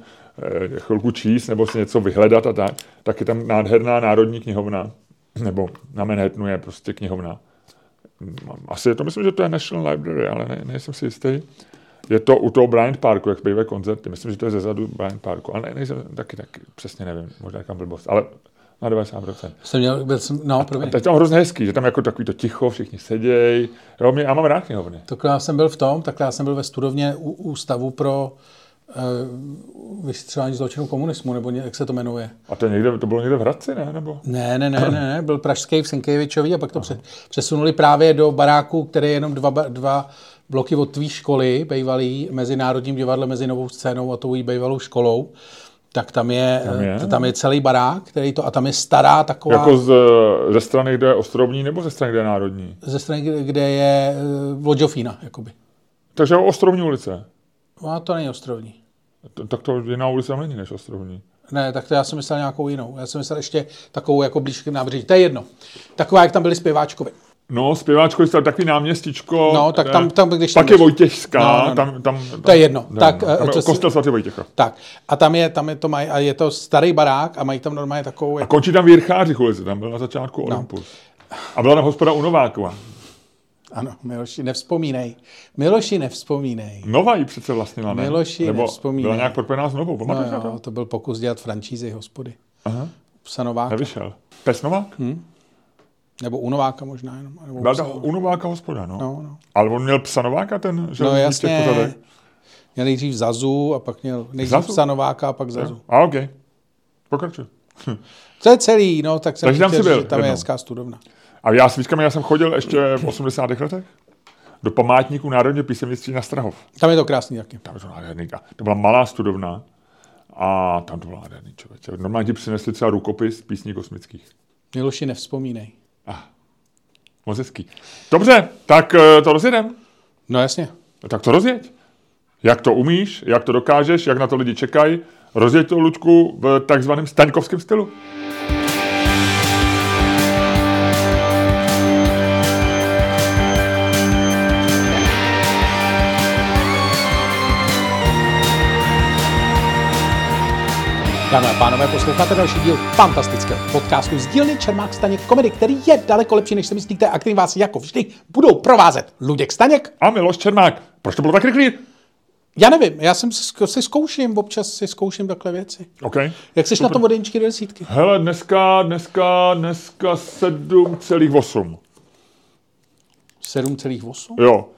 chvilku číst nebo si něco vyhledat a tak, tak je tam nádherná Národní knihovna. Nebo na Manhattanu je prostě knihovna. Asi je to, myslím, že to je National Library, ale ne, nejsem si jistý. Je to u toho Bryant Parku, jak bývají koncerty. Myslím, že to je zezadu Bryant Parku. Ale ne, nejsem, taky, taky přesně nevím, možná nějaká blbost. Ale na devadesát procent. Jsem měl, byl jsem, no, první. To je tam hrozně hezký, že tam jako takový to ticho, všichni sedějí. Jo, mě, já mám rád knihovny. Takhle já jsem byl v tom, takhle já jsem byl ve studovně u Ústavu pro vyšetřování zločinů komunismu, nebo jak se to jmenuje. A to, někde, to bylo někde v Hradci, ne? Nebo... Ne, ne, ne, ne, ne, byl pražský v Sienkiewiczovi a pak to Aha. přesunuli právě do baráku, který je jenom dva, dva bloky od tvý školy, bývalý mezi Národním divadlem, mezi Novou scénou a tou jí bývalou školou. Tak tam je, tam je, tam je celý barák, který to, a tam je stará taková... Jako z, ze strany, kde je Ostrovní, nebo ze strany, kde je Národní? Ze strany, kde je Lodžofína, jakoby. Takže Ostrovní ulice. No, to není Ostrovní. To, tak to jiná ulice tam není než Ostrovní. Ne, tak to já jsem myslel nějakou jinou. Já jsem myslel ještě takovou jako blíž k Nábřeží. To je jedno. Taková, jak tam byly Zpěváčkovi. No, Zpěváčkovi tam takový náměstíčko. No, tak tam, tam když tam... Pak je Vojtěchská. No, no, no. Tam, tam, tam, to je jedno. Tam, tak, tam je co kostel svatého Vojtěcha. Tak. A tam je, tam je to mají, a je to starý barák a mají tam normálně takovou... Jako... A končí tam v Jirchářích ulici, tam byl na začátku Olympus. No. A byla tam hospoda u Novákova. Ano, Miloši, nevzpomínej. Miloši, nevzpomínej. Nova ji přece vlastnila, ne? Miloši, Nebo nevzpomínej. Byla nějak propojená s Novou, pamatuješ no, na to? To byl pokus dělat franšízy hospody. Aha. Psa Nováka. Nevyšel. Pes Novák? Hmm? Nebo u Nováka možná jenom. Nebo byla to u Nováka hospoda, no. no, no. Ale on měl Psa Nováka, ten železný no, jasně. Pořadek. Měl nejdřív Zazu a pak měl nejdřív Psa Nováka a pak Zazu. Jo. A okej. Okay. Pokračuj. To je celý, no, tak jsem tam, byl, tam je hezká studovna. A já s Víčkami, já jsem chodil ještě v osmdesátých letech do památníku Národního písemnictví na Strahov. Tam je to krásný taky. Tam je to nádherný. To byla malá studovna a tam to byl nádherný člověče. Normálně ti přinesli třeba rukopis písní kosmických. Miloši, nevzpomínej. Ah, moc hezký. Dobře, tak to rozjedem. No jasně. Tak to rozjeď. Jak to umíš, jak to dokážeš, jak na to lidi čekají. Rozjeď to, Luďku, v takzvaném staňkovském stylu. Dámy a pánové, posloucháte další díl fantastického podcastu z dílny Čermák-Staněk komedy, který je daleko lepší, než se myslíte a který vás jako vždy budou provázet Luděk Staněk a Miloš Čermák. Proč to bylo tak rychlý? Já nevím, já jsem si zkouším, občas si zkouším takhle věci. Okay. Jak jsi Super. Na tom od jedničky do desítky? Hele, dneska, dneska, dneska sedm celá osm. sedm celá osm? Jo.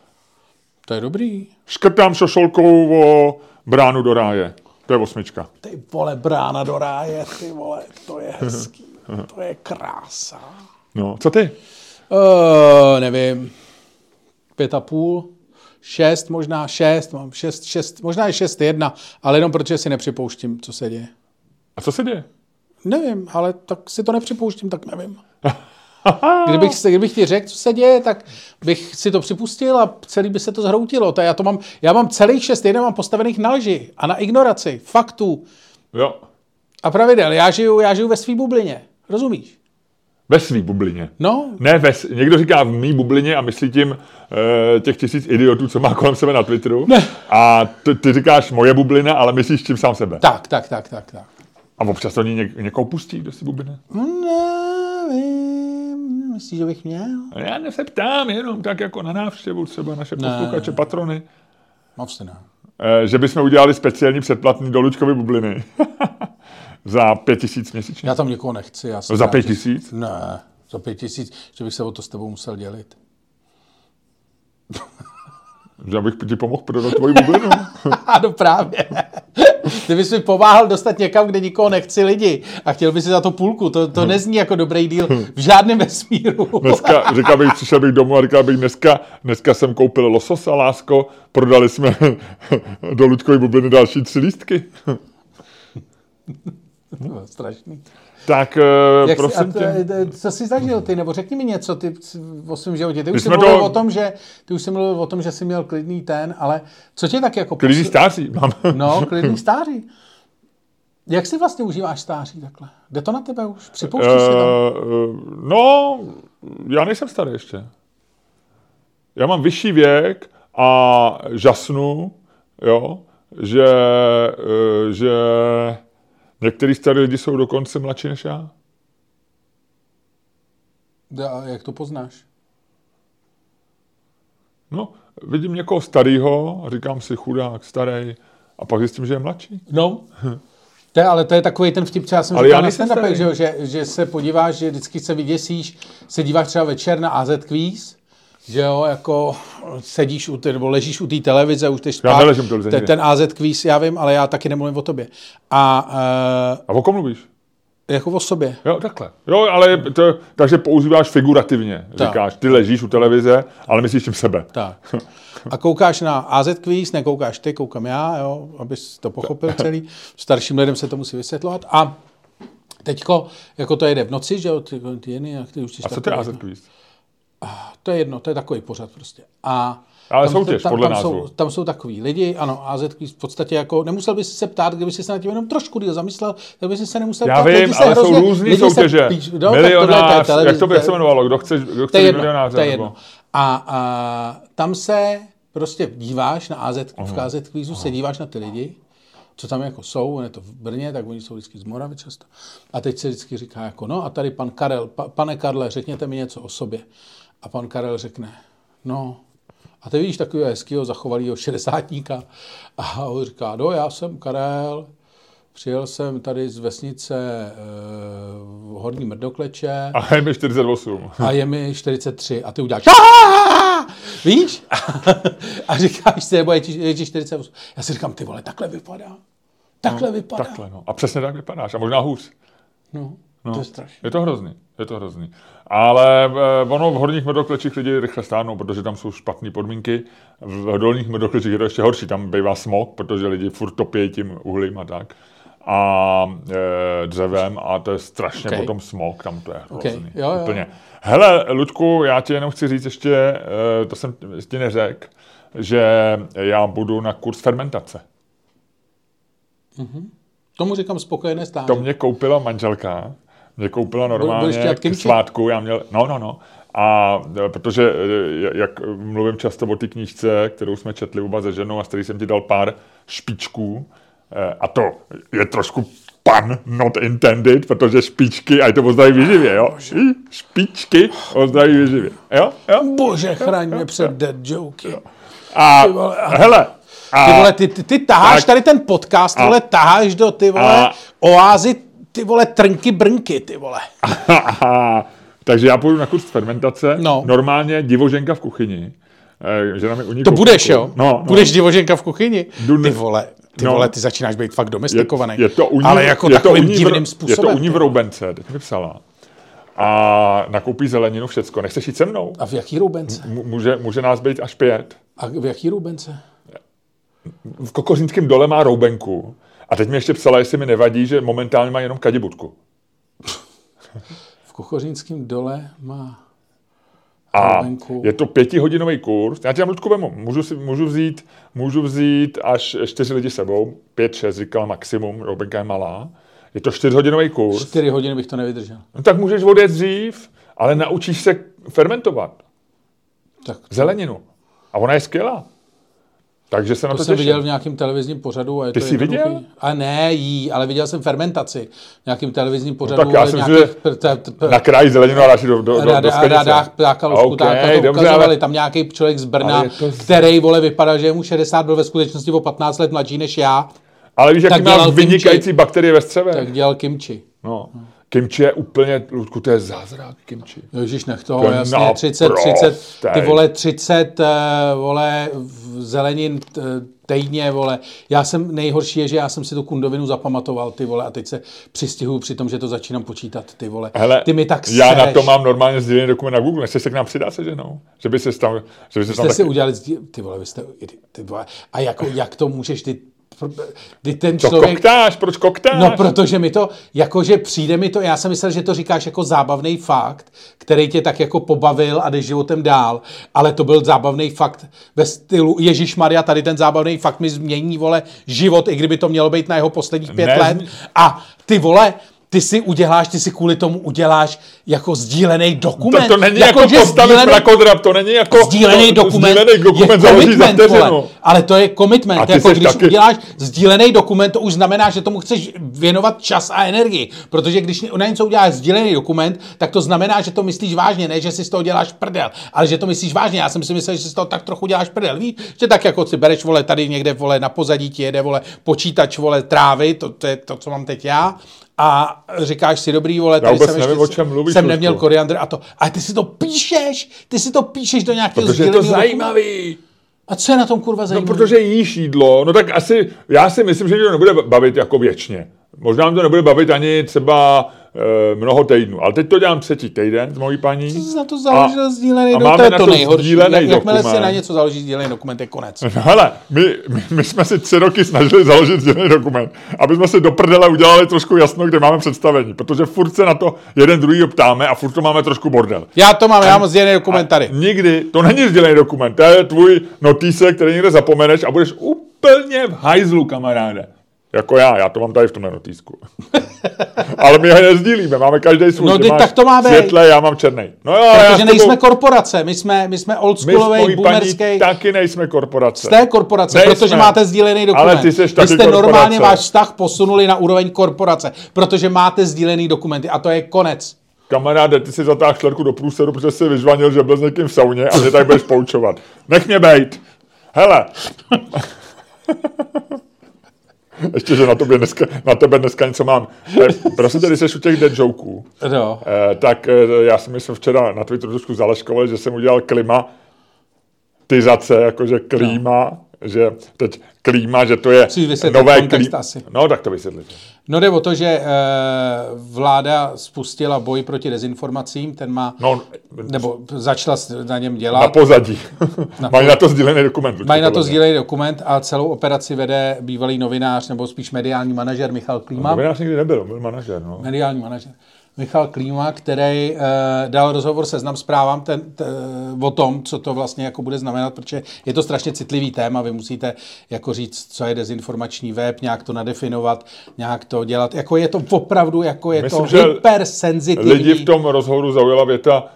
To je dobrý. Škrtám šošolkou o bránu do ráje. To je osmička. Ty vole, brána do ráje, ty vole, to je hezký, to je krása. No, co ty? Uh, nevím, pět a půl, šest, možná šest, mám šest, šest, možná je šest jedna, ale jenom protože si nepřipouštím, co se děje. A co se děje? Nevím, ale tak si to nepřipouštím, tak nevím. Kdybych, kdybych ti řekl, co se děje, tak bych si to připustil a celý by se to zhroutilo. To já, to mám, já mám celých šest jeden mám postavených na lži a na ignoraci faktů. Jo. A pravidel. Já žiju, já žiju ve svý bublině. Rozumíš? Ve svý bublině? No. Ne, ve, někdo říká v mý bublině a myslí tím e, těch tisíc idiotů, co má kolem sebe na Twitteru. Ne. A ty, ty říkáš moje bublina, ale myslíš tím sám sebe. Tak, tak, tak, tak. tak. A občas to ně, někoho pustí do svý bubliny? Nevím. Myslíš, že bych měl? Já ne se ptám, jenom tak jako na návštěvu třeba naše posluchače, patrony. Mavstane. Že bychom udělali speciální předplatný do Lučkovy bubliny. Za pět tisíc měsíčně. Já tam někoho nechci. Já za pět tisíc? Ne, za pět tisíc, že bych se o to s tebou musel dělit. Já bych ti pomohl prodat tvoji bublinu. No právě. Ty bys mi pomáhal dostat někam, kde nikoho nechci lidi a chtěl bys si za to půlku. To, to nezní jako dobrý díl v žádném vesmíru. Dneska, říkal bych, přišel bych domů a říkal bych, dneska, dneska jsem koupil losos a lásko, prodali jsme do Luďkovy bubliny další tři lístky. No, strašný. Tak jak prosím jsi, tě. T, co jsi zažil ty? Nebo řekni mi něco ty o svém životě. Ty už jsi mluvil to... o tom, že ty už jsi mluvil o tom, že jsi měl klidný ten, ale co tě tak jako... Klidný stáří mám. No, klidný stáří. Jak si vlastně užíváš stáří takhle? Jde to na tebe už? Připouštíš uh, si tam? No, já nejsem starý ještě. Já mám vyšší věk a žasnu, jo, že... že některý starý lidi jsou dokonce mladší než já. A jak to poznáš? No, vidím někoho starého, říkám si chudák, starý, a pak zjistím, že je mladší. No, to je, ale to je takový ten vtip, co já jsem ale říkal já na stand-upech, že, že, že se podíváš, že vždycky se vyděsíš, se díváš třeba večer na á zet Quiz, že jo, jako sedíš u té, nebo ležíš u té televize, už teď spát, ten, ten á zet Quiz, já vím, ale já taky nemluvím o tobě. A, uh, a o kom mluvíš? Jako o sobě. Jo, takhle. Jo, ale to, takže používáš figurativně. Tak. Říkáš, ty ležíš u televize, ale myslíš tím sebe. Tak. A koukáš na á zet Quiz, nekoukáš ty, koukám já, jo, abys to pochopil celý. Starším lidem se to musí vysvětlovat. A teďko, jako to jede v noci, že jo, ty, ty jeny, jak ty už jsi... A co to je á zet Quiz? To je jedno, to je takový pořad prostě. A ale tam, soutěž, tam, podle tam názvu. Jsou, tam jsou takový lidi, ano, á zet Quiz v podstatě jako, nemusel bys se ptát, kdyby jsi se na tím jenom trošku díl zamyslel, tak bys se nemusel já ptát. Já vím, ale hrozně, jsou různý soutěže. Píč, no, milionář, to televiz, jak to by se jmenovalo, kdo chce, kdo chce jedno, milionáře? To je jedno. A, a tam se prostě díváš na á zet, v á zet Quizu se díváš na ty lidi, co tam jako jsou, on je to v Brně, tak oni jsou vždycky z Moravy často. A teď se vždycky říká jako, no a tady pan Karel, pa, pane Karle, řekněte mi něco o sobě. A pan Karel řekne, no, a ty vidíš takového hezkýho zachovalého šedesátníka. A on říká, no já jsem Karel, přijel jsem tady z vesnice e, Horní Mrdokleče. A je mi čtyřicet osm. A je mi čtyřicet tři. A ty uděláš, aaaaaah, víš? A říkáš si, nebo je ti čtyřicet osm. Já si říkám, ty vole, takhle vypadá. Takhle no, vypadá. Takhle, no. A přesně tak vypadáš. A možná hůř. No. No, to je strašný. Je to hrozný, je to hrozný. Ale ono v horních Mrdoklečích lidi rychle stárnou, protože tam jsou špatné podmínky. V dolních Mrdoklečích je to ještě horší, tam bývá smog, protože lidi furt topějí tím uhlím a tak. A e, dřevem a to je strašně okay. Potom smog, tam to je hrozný. Okay. Jo, jo. Úplně. Hele, Luďku, já ti jenom chci říct ještě, e, to jsem ti neřekl, že já budu na kurz fermentace. Mhm. Tomu říkám spokojené stáří. To mě koupila manželka. Mě koupila normálně k svátku, já měl, no, no, no. A protože, jak mluvím často o té knížce, kterou jsme četli oba se ženou a z který jsem ti dal pár špičků, a to je trošku pan not intended, protože špičky, a je to o zdraví výživě, jo? Špičky o zdraví výživě, jo? Jo? Bože, chraň mě před dead joky. A hele, a ty vole, ty, ty, ty taháš tak, tady ten podcast, ty vole, taháš do, ty vole, a, oázy, ty vole, trnky, brnky, ty vole. A, a, a, takže já půjdu na kurz fermentace, no. Normálně divoženka v kuchyni. E, žena mi unikla. To budeš, jo? No, no. Budeš divoženka v kuchyni? Ty vole, ty no. Vole, ty začínáš být fakt domestikovaný. Je, je to uní, ale jako takovým divným způsobem. Je to u ní v roubence, teď mi psala. A nakoupí zeleninu, všecko. Nechceš jít se mnou? A v jaký roubence? M- může, může nás být až pět. A v jaký roubence? V Kokořinském dole má roubenku. A teď mi ještě psala, jestli mi nevadí, že momentálně má jenom kadibudku. V Kokořinském dole má a roubenku. Je to pětihodinový kurz. Já ti tam Ludku vemu. Můžu, si, můžu, vzít, můžu vzít až čtyři lidi sebou. Pět, šest, říkala maximum. Roubenka je malá. Je to čtyřhodinový kurz. Čtyři hodiny bych to nevydržel. No tak můžeš odjet dřív, ale naučíš se fermentovat. Tak. Zeleninu. A ona je skvělá. Takže se na to, to jsem těšil. Viděl v nějakém televizním pořadu. A je ty to jsi jednoduchý. Viděl? A ne jí, ale viděl jsem fermentaci v nějakém televizním pořadu. No tak já jsem si, na kraji zeleninu a dáš do, do, do, do sklenice. Rádách ptáka ložku, okay, to ukazovali. Ale... Tam nějaký člověk z Brna, to... který, vole, vypadal, že je mu šedesát, byl ve skutečnosti o patnáct let mladší než já. Ale víš, jaký má vynikající bakterie ve střevech. Tak dělal kimči. No. Kimči je úplně, Ludku, to je zázrak, kimči. Ježiš, nech toho, to jasně, no, třicet, třicet, ty vole, třicet, uh, vole, zelenin t, týdně, vole. Já jsem, nejhorší je, že já jsem si tu kundovinu zapamatoval, ty vole, a teď se přistihuju při tom, že to začínám počítat, ty vole. Hele, ty mi tak seš. Já na to mám normálně sdílený dokument na Google, nechceš se k nám přidat se ženou, že by se tam, že by se tam taky... si udělali, ty vole, vy jste, ty vole, a jako, jak to můžeš, ty... Kdy ten člověk... To koktáš, proč koktáš? No, protože mi to, jakože přijde mi to, já jsem myslel, že to říkáš jako zábavný fakt, který tě tak jako pobavil a jdeš životem dál, ale to byl zábavný fakt ve stylu Ježišmarja, tady ten zábavný fakt mi změní, vole, život, i kdyby to mělo být na jeho posledních pět ne. let. A ty vole, ty si uděláš, ty si kvůli tomu uděláš jako sdílený dokument. To, to není jako, jako postavit mrakodrap, to není jako sdílený to, dokument, sdílený dokument je commitment, vole, ale to je commitment. To jako, když taky... uděláš sdílený dokument, to už znamená, že tomu chceš věnovat čas a energii, protože když na něco uděláš sdílený dokument, tak to znamená, že to myslíš vážně, ne, že si z toho děláš prdel, ale že to myslíš vážně. Já jsem si myslel, že si z toho tak trochu děláš prdel, víš, že tak jako si bereš, vole, tady někde, vole, na pozadí ti jede, vole, počítač, vole, trávy, to, to je to, co mám teď já. A říkáš si, dobrý, vole, tady jsem nevím, ještě jsem neměl koriandr a to. A ty si to píšeš, ty si to píšeš do nějakého sdělení. Protože je to zajímavý. A co je na tom, kurva, zajímavý? No, protože jíš jídlo, no tak asi, já si myslím, že to nebude bavit jako věčně. Možná mi to nebude bavit ani třeba e, mnoho týdnů, ale teď to dělám třetí týden s mojí paní. Co jsi na to založil sdílený dokument? A máme na to, to nejhorší. Jak, jakmile se na něco založí sdílený dokument, je konec. No hele, my, my, my jsme si tři roky snažili založit sdílený dokument, aby jsme si do prdele udělali trošku jasno, kde máme představení, protože furt se na to jeden druhý ptáme a furt to máme trošku bordel. Já to mám, a, já mám sdílený dokument tady. Nikdy, to není sdílený dokument, to je tvůj notýsek, který někde zapomeneš a budeš úplně v hajzlu, kamaráde. Jako já, já to mám tady v tomhle notýsku. Ale my ho nezdílíme, máme každý svůj. No, ty tak to máme. Světle, já mám černý. No jo, protože nejsme tebou... korporace, my jsme, my jsme oldschoolovej, boomerskej. Taky nejsme korporace. Jste korporace, nejsme. Protože máte sdílený dokument. Ale ty seš taky vy jste korporace. Normálně váš vztah posunuli na úroveň korporace, protože máte sdílený dokumenty a to je konec. Kamaráde, ty si zatáhl Šlerku do průseru, protože jsi vyžvanil, že byl s někým v sauně a mě tak budeš poučovat. Nech mě bejt. Hele. Ještě, že na tebe dneska, na tebe dneska něco mám. Prosím tě, když jsi u těch dead jokeů, no. Tak já si myslím včera na Twitteru trošku zaleškoval, že jsem udělal klimatizace, jakože klíma, no. Že teď klíma, že to je nové klíma. No, tak to vysvětlíte. No jde o to, že vláda spustila boj proti dezinformacím, ten má, no, nebo začala na něm dělat. Na pozadí. Na mají na to sdílený dokument. Mají na to sdílený dokument a celou operaci vede bývalý novinář, nebo spíš mediální manažer Michal Klíma. No, novinář nikdy nebyl, byl manažer. No. Mediální manažer. Michal Klíma, který uh, dal rozhovor Seznam zprávám ten, t, o tom, co to vlastně jako bude znamenat, protože je to strašně citlivý téma, vy musíte jako říct, co je dezinformační web, nějak to nadefinovat, nějak to dělat, jako je to opravdu, jako je myslím, to hypersenzitivní. Lidi v tom rozhovoru zaujala věta, uh,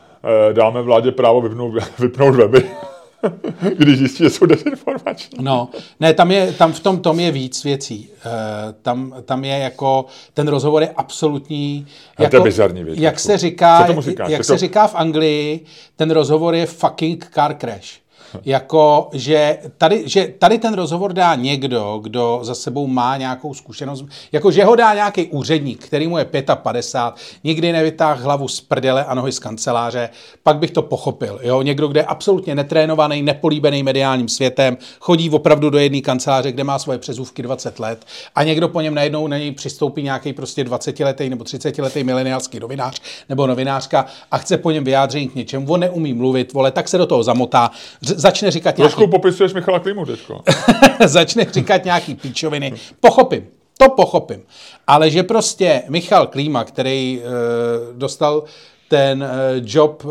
dáme vládě právo vypnout, vypnout weby. Když jistě jsou dezinformační. No, ne, tam, je, tam v tom, tom je víc věcí. E, tam, tam je jako, ten rozhovor je absolutní. Jako, to je bizarní věc. Jak se říká, jak to... se říká v Anglii, ten rozhovor je fucking car crash. Jako, že tady, že tady ten rozhovor dá někdo, kdo za sebou má nějakou zkušenost, jako, že ho dá nějaký úředník, který mu je padesát pět, nikdy nevytáhl hlavu z prdele a nohy z kanceláře, pak bych to pochopil, jo, někdo, kde je absolutně netrénovaný, nepolíbený mediálním světem, chodí opravdu do jedné kanceláře, kde má svoje přezůvky dvacet let a někdo po něm najednou na něj přistoupí nějaký prostě dvacetiletý nebo třicetiletý mileniálský novinář nebo novinářka a chce po něm vyjádření k něčemu, on neumí mluvit, vole, tak se do toho zamotá. Začne říkat nějaký... Trošku popisuješ Michala Klímu, teďko. Začne říkat nějaký píčoviny. Pochopím. To pochopím. Ale že prostě Michal Klíma, který e, dostal ten e, job e,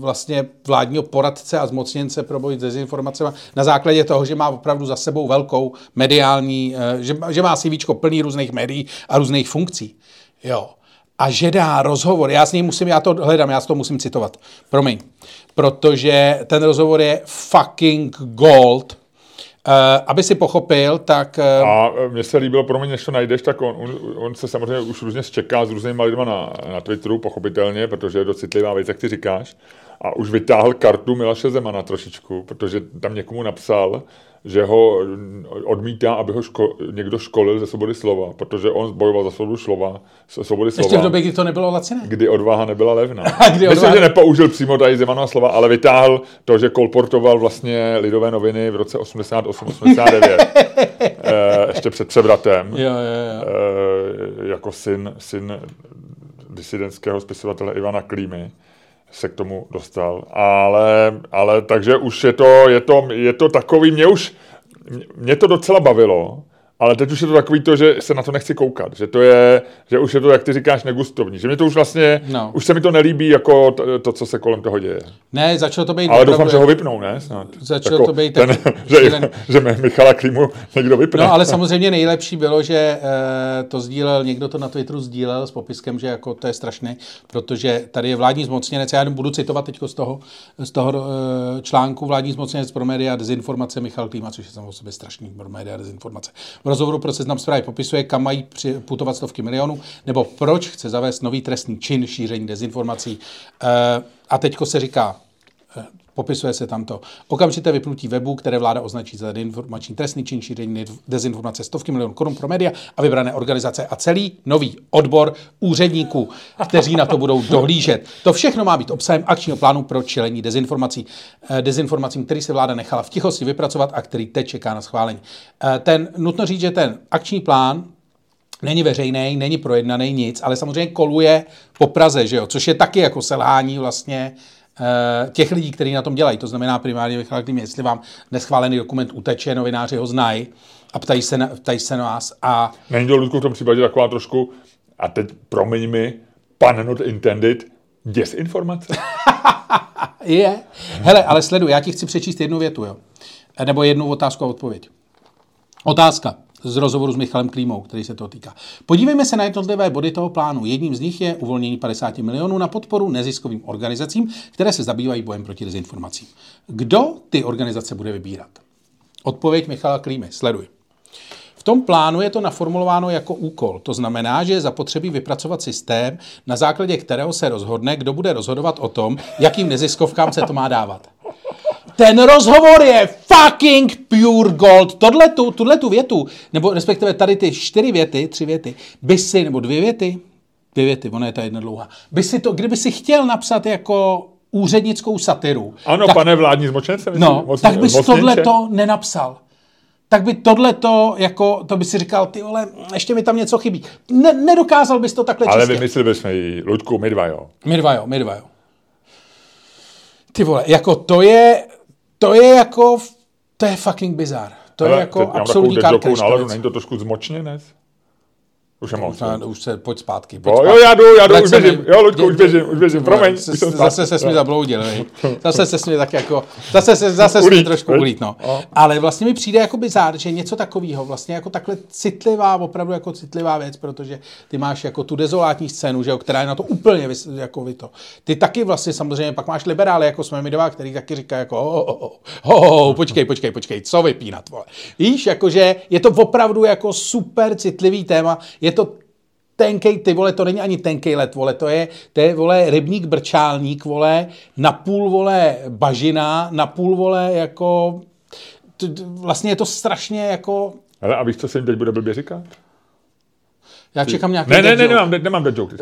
vlastně vládního poradce a zmocněnce pro boj s dezinformacemi na základě toho, že má opravdu za sebou velkou mediální... E, že, že má CVčko plný různých médií a různých funkcí. Jo. A že dá rozhovor. Já s ním musím... Já to hledám, já s to musím citovat. Promiň. Protože ten rozhovor je fucking gold. Uh, aby si pochopil, tak... Uh... A mně se líbilo, promiň, než to najdeš, tak on, on, on se samozřejmě už různě zčeká s různými lidmi na, na Twitteru, pochopitelně, protože je to citlivá věc, jak ty říkáš. A už vytáhl kartu Miloše Zemana trošičku, protože tam někomu napsal, že ho odmítá, aby ho ško- někdo školil ze svobody slova, protože on bojoval za svobodu slova, svobody slova. Ještě v době, kdy to nebylo laciné. Kdy odvaha nebyla levná. Myslím, odváha... že nepoužil přímo tady Zemanova slova, ale vytáhl to, že kolportoval vlastně Lidové noviny v roce osmdesát osm osmdesát devět. e, ještě před převratem. Jo, jo, jo. E, jako syn, syn disidentského spisovatele Ivana Klímy se k tomu dostal, ale, ale takže už je to, je to, je to takový, mě už, mě to docela bavilo, Ale teď už je to takový to, že se na to nechci koukat, že to je, že už je to, jak ty říkáš, negustovní, že mi to už vlastně, no. už se mi to nelíbí, jako to, to, co se kolem toho děje. Ne, začalo to být... Ale doufám, bude... že ho vypnou, ne? Snad. Začalo Tako, to být... Ten, ten, že, ten... že Michala Klímu někdo vypne. No, ale samozřejmě nejlepší bylo, že to sdílel, někdo to na Twitteru sdílel s popiskem, že jako to je strašné, protože tady je vládní zmocněnec, já jenom budu citovat teď z toho, z toho článku vládní zmocněnec pro média dezinformace Michal Klíma, což je samozřejmě sobě strašný pro média dezinformace. V rozhovoru pro Seznam zprávy popisuje, kam mají putovat stovky milionů, nebo proč chce zavést nový trestný čin šíření dezinformací. E, a teďko se říká, e, popisuje se tamto. Okamžité vypnutí webu, které vláda označí za dezinformační trestný čin šíření dezinformace, stovky milionů korun pro média a vybrané organizace a celý nový odbor úředníků, kteří na to budou dohlížet. To všechno má být obsahem akčního plánu pro čelení dezinformací, e, dezinformacím, který se vláda nechala v tichosti vypracovat a který teď čeká na schválení. E, ten, nutno říct, že ten akční plán není veřejný, není projednaný nic, ale samozřejmě koluje po Praze, že jo? Což je taky jako selhání vlastně těch lidí, kteří na tom dělají. To znamená primárně Michal Klíma, jestli vám neschválený dokument uteče, novináři ho znají a ptají se, na, ptají se na vás. A... Není to, Ludku, v tom případě taková trošku, a teď promiň mi, pan not intended, dezinformace? Je. Hele, ale sleduj, já ti chci přečíst jednu větu, jo? Nebo jednu otázku a odpověď. Otázka z rozhovoru s Michalem Klímou, který se toho týká. Podívejme se na jednotlivé body toho plánu. Jedním z nich je uvolnění padesát milionů na podporu neziskovým organizacím, které se zabývají bojem proti dezinformacím. Kdo ty organizace bude vybírat? Odpověď Michala Klímy. Sleduj. V tom plánu je to naformulováno jako úkol. To znamená, že je zapotřebí vypracovat systém, na základě kterého se rozhodne, kdo bude rozhodovat o tom, jakým neziskovkám se to má dávat. Ten rozhovor je fucking pure gold. Tohle tu, tuhle tu větu, nebo respektive tady ty čtyři věty, tři věty, by si, nebo dvě věty, dvě věty, ona je ta jedna dlouhá, by si to, kdyby si chtěl napsat jako úřednickou satiru. Ano, tak, pane vládní zmocněnce. No, mocně, tak bys tohleto nenapsal. Tak by tohleto, jako, to by si říkal, ty vole, ještě mi tam něco chybí. Ne, nedokázal bys to takhle čistě. Ale vymysleli bychom ji, Ludku, my dva jo. My dva jo, my dva jo. Ty vole, jako to je... To je jako, to je fucking bizar. To hele, je jako absolutní kartečka. Není to trošku zmočněné? Už je moc. Už se, pojď zpátky. Pojď zpátky. Jo, já jdu, já jdu, už běžím. Jo, Luďku, už běžím, už běžím, promiň. Zase se s mi zabloudil, zase se s mi tak jako, zase se, zase se mi trošku ulít, no. Ale vlastně mi přijde jako bizar, že něco takového, vlastně jako takhle citlivá, opravdu jako citlivá věc, protože ty máš jako tu dezolátní scénu, že jo, která je na to úplně jako vy to. Ty taky vlastně samozřejmě, pak máš liberály, jako jsme my dva, který taky říká jako, ho, ho, počkej, počkej, počkej, co vypínat, vole. Víš, jakože je to opravdu jako super citlivý téma. Je to tenkej, ty vole, to není ani tenkej let, vole, to je, to je, vole, rybník brčálník, vole, napůl, vole, bažina, napůl, vole, jako, t, t, vlastně je to strašně, jako... Ale a víš, co se jim teď bude blbě říkat? Já čekám nějaký ne, ne, ne, nemám, ne, nemám dead joke.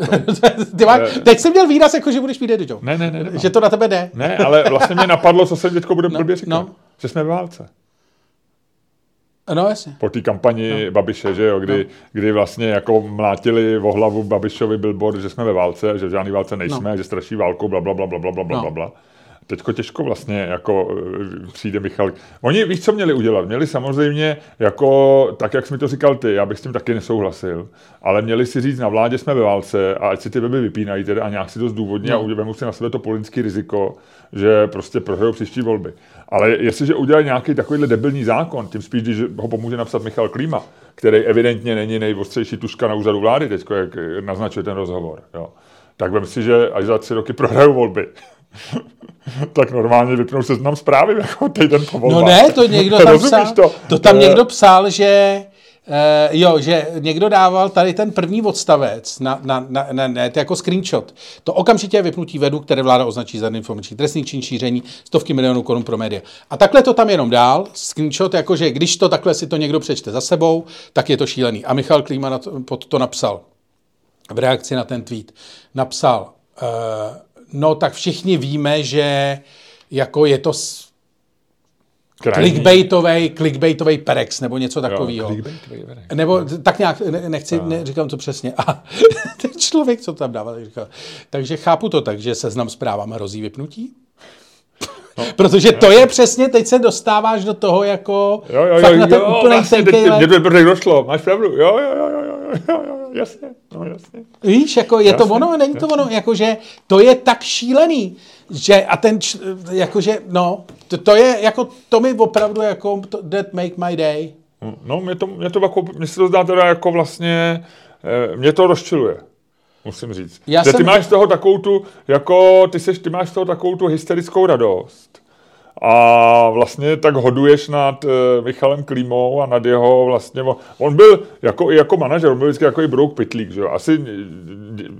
Ty máš, teď jsem měl výraz, jako, že budeš mít dead joke. Ne, ne, ne. Nemám. Že to na tebe jde. Ne, ale vlastně mě napadlo, co se jim teďko bude blbě no, říkat. No. Že jsme v válce. No, jasně. Po té kampani no. Babiše, že jo, kdy, no. kdy vlastně jako mlátili o hlavu Babišovi billboard, že jsme ve válce, že v žádný válce nejsme, no. že straší válkou, bla, bla, bla, bla, bla, bla, no. bla. Teďko těžko vlastně jako přijde Michal. Oni víš, co měli udělat? Měli samozřejmě jako, tak jak jsi mi to říkal ty, já bych s tím taky nesouhlasil, ale měli si říct, na vládě jsme ve válce a ať si ty weby vypínají teda a nějak si to zdůvodní no. a uděláme si na sebe to politické riziko, že prostě prohrajou příští volby. Ale jestliže udělají nějaký takovýhle debilní zákon, tím spíš, když ho pomůže napsat Michal Klíma, který evidentně není nejostřejší tuška na úřadu vlády teď, jak naznačuje ten rozhovor, jo. Tak vem si, že až za tři roky prohrajou volby. Tak normálně vypnou Seznam zprávy jako týden po volbách. No ne, to někdo tam psal, to? to tam někdo psal, že e, jo, že někdo dával tady ten první odstavec na, na, na, na net jako screenshot. To okamžitě je vypnutí webu, které vláda označí za informační trestný čin šíření stovky milionů korun pro média. A takhle to tam jenom dál, screenshot, jakože když to takhle si to někdo přečte za sebou, tak je to šílený. A Michal Klíma na to, pod to napsal, v reakci na ten tweet, napsal... E, no tak všichni víme, že jako je to s... clickbaitovej, clickbaitovej perex nebo něco takového. Nebo no. tak nějak, ne, nechci, no. ne, říkám to přesně. A ten člověk, co tam dává, tak říkal. Takže chápu to tak, že Seznam zprávám hrozí vypnutí. No. Protože to je přesně, teď se dostáváš do toho jako jo, jo, fakt jo, na ten jo, úplný vlastně, takeaway. Mě to došlo, máš pravdu, jo, jo, jo, jo, jo, jo jasně, no jasně. Víš, jako je jasně, to ono, není jasně. to ono, jakože to je tak šílený, že a ten, jakože, no, to, to je, jako, to mi opravdu, jako, to, that make my day. No, mě to, mě to jako, mě se to zdá teda jako vlastně, mě to rozčiluje. Musím říct. Já že ty jsem... máš z toho takovou tu, jako ty seš, ty máš z toho takovou tu hysterickou radost. A vlastně tak hoduješ nad uh, Michalem Klímou a nad jeho vlastně, on byl jako, jako manažer, on byl vždycky jako i brouk pytlík, že jo. Asi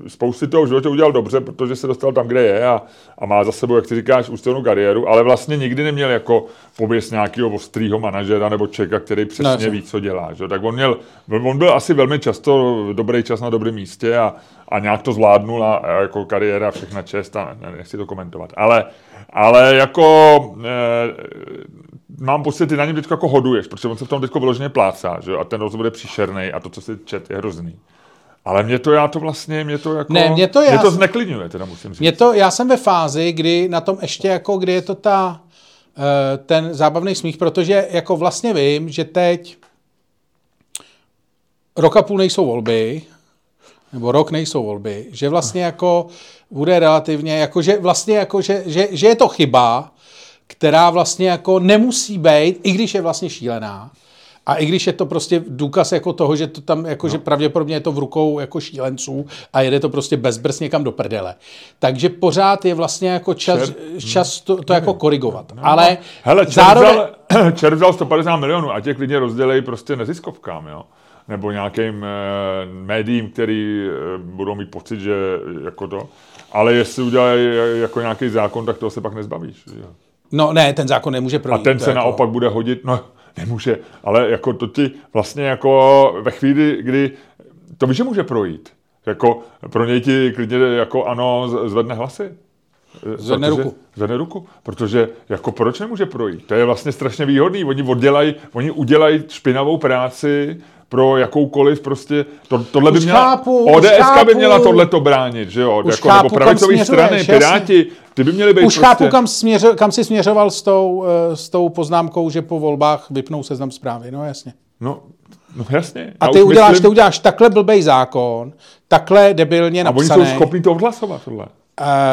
spousty toho v životě udělal dobře, protože se dostal tam, kde je a, a má za sebou, jak ty říkáš, ústřelnou kariéru, ale vlastně nikdy neměl jako pověst nějakého ostrýho manažera nebo člověka, který přesně no, ví, co dělá, že jo. Tak on měl, on byl asi velmi často dobrý čas na dobrém místě a, a nějak to zvládnul a, a jako kariéra všechna čest a ne, nechci to komentovat, ale Ale jako e, mám pocit, ty na něm teď jako hoduješ, protože on se v tom teď vyloženě plácá, že? A ten rozhovor bude příšerný a to, co si čet, je hrozný. Ale mě to já to vlastně, mě to jako, ne, mě to, já, mě to zneklidňuje, teda musím říct. Mě to, já jsem ve fázi, kdy na tom ještě jako, kdy je to ta, ten zábavný smích, protože jako vlastně vím, že teď rok a půl nejsou volby, nebo rok nejsou volby, že vlastně jako bude relativně, jako že vlastně jako, že, že, že je to chyba, která vlastně jako nemusí být, i když je vlastně šílená. A i když je to prostě důkaz jako toho, že to tam jako, no. že pravděpodobně je to v rukou jako šílenců a jede to prostě bez brz někam do prdele. Takže pořád je vlastně jako čas, čas to, to jako korigovat. Ale hele, čer zároveň... vzal, čer vzal sto padesát milionů a tě klidně rozdělej prostě neziskovkám, jo? Nebo nějakým e, médiím, který e, budou mít pocit, že jako to. Ale jestli udělají jako nějaký zákon, tak toho se pak nezbavíš. Že? No ne, ten zákon nemůže projít. A ten se jako... naopak bude hodit, no nemůže, ale jako to ti vlastně jako ve chvíli, kdy to víš, že může projít. Jako pro něj ti klidně jako ano, zvedne hlasy. Zvedne ruku. Zvedne ruku, protože jako proč nemůže projít? To je vlastně strašně výhodný, oni oddělají, oni udělají špinavou práci, pro jakoukoliv prostě, to, tohle by měla, ODSka by měla tohleto bránit, že jo, jako, chápu, nebo pravicové strany, Piráti, ty by měli být už prostě... Už chápu, kam, směřo, kam jsi směřoval s tou, s tou poznámkou, že po volbách vypnou Seznam Zprávy, no jasně. No, no jasně. A, a ty uděláš, myslím... ty uděláš takhle blbej zákon, takhle debilně napsaný. A oni jsou schopni to odhlasovat, tohle.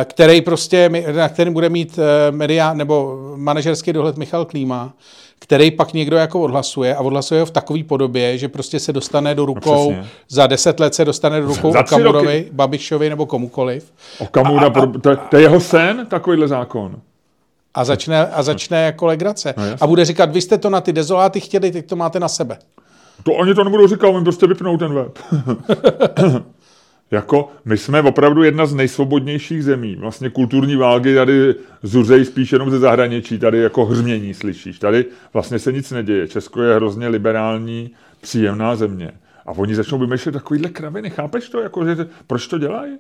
Který prostě, na kterém bude mít media, nebo manažerský dohled Michal Klíma, který pak někdo jako odhlasuje a odhlasuje ho v takové podobě, že prostě se dostane do rukou, no za deset let se dostane do rukou Okamurovi, Babišovi nebo komukoliv. Okamura, a, a, a, to, to je jeho sen, takovýhle zákon. A začne, a začne jako legrace. No a bude říkat, vy jste to na ty dezoláty chtěli, teď to máte na sebe. To oni to nebudou říkat, oni prostě vypnou ten web. Jako, my jsme opravdu jedna z nejsvobodnějších zemí. Vlastně kulturní války tady zuřejí spíš jenom ze zahraničí, tady jako hřmění slyšíš. Tady vlastně se nic neděje. Česko je hrozně liberální, příjemná země. A oni začnou vymýšlet takovýhle kraviny. Chápeš to? Jako, že, proč to dělají?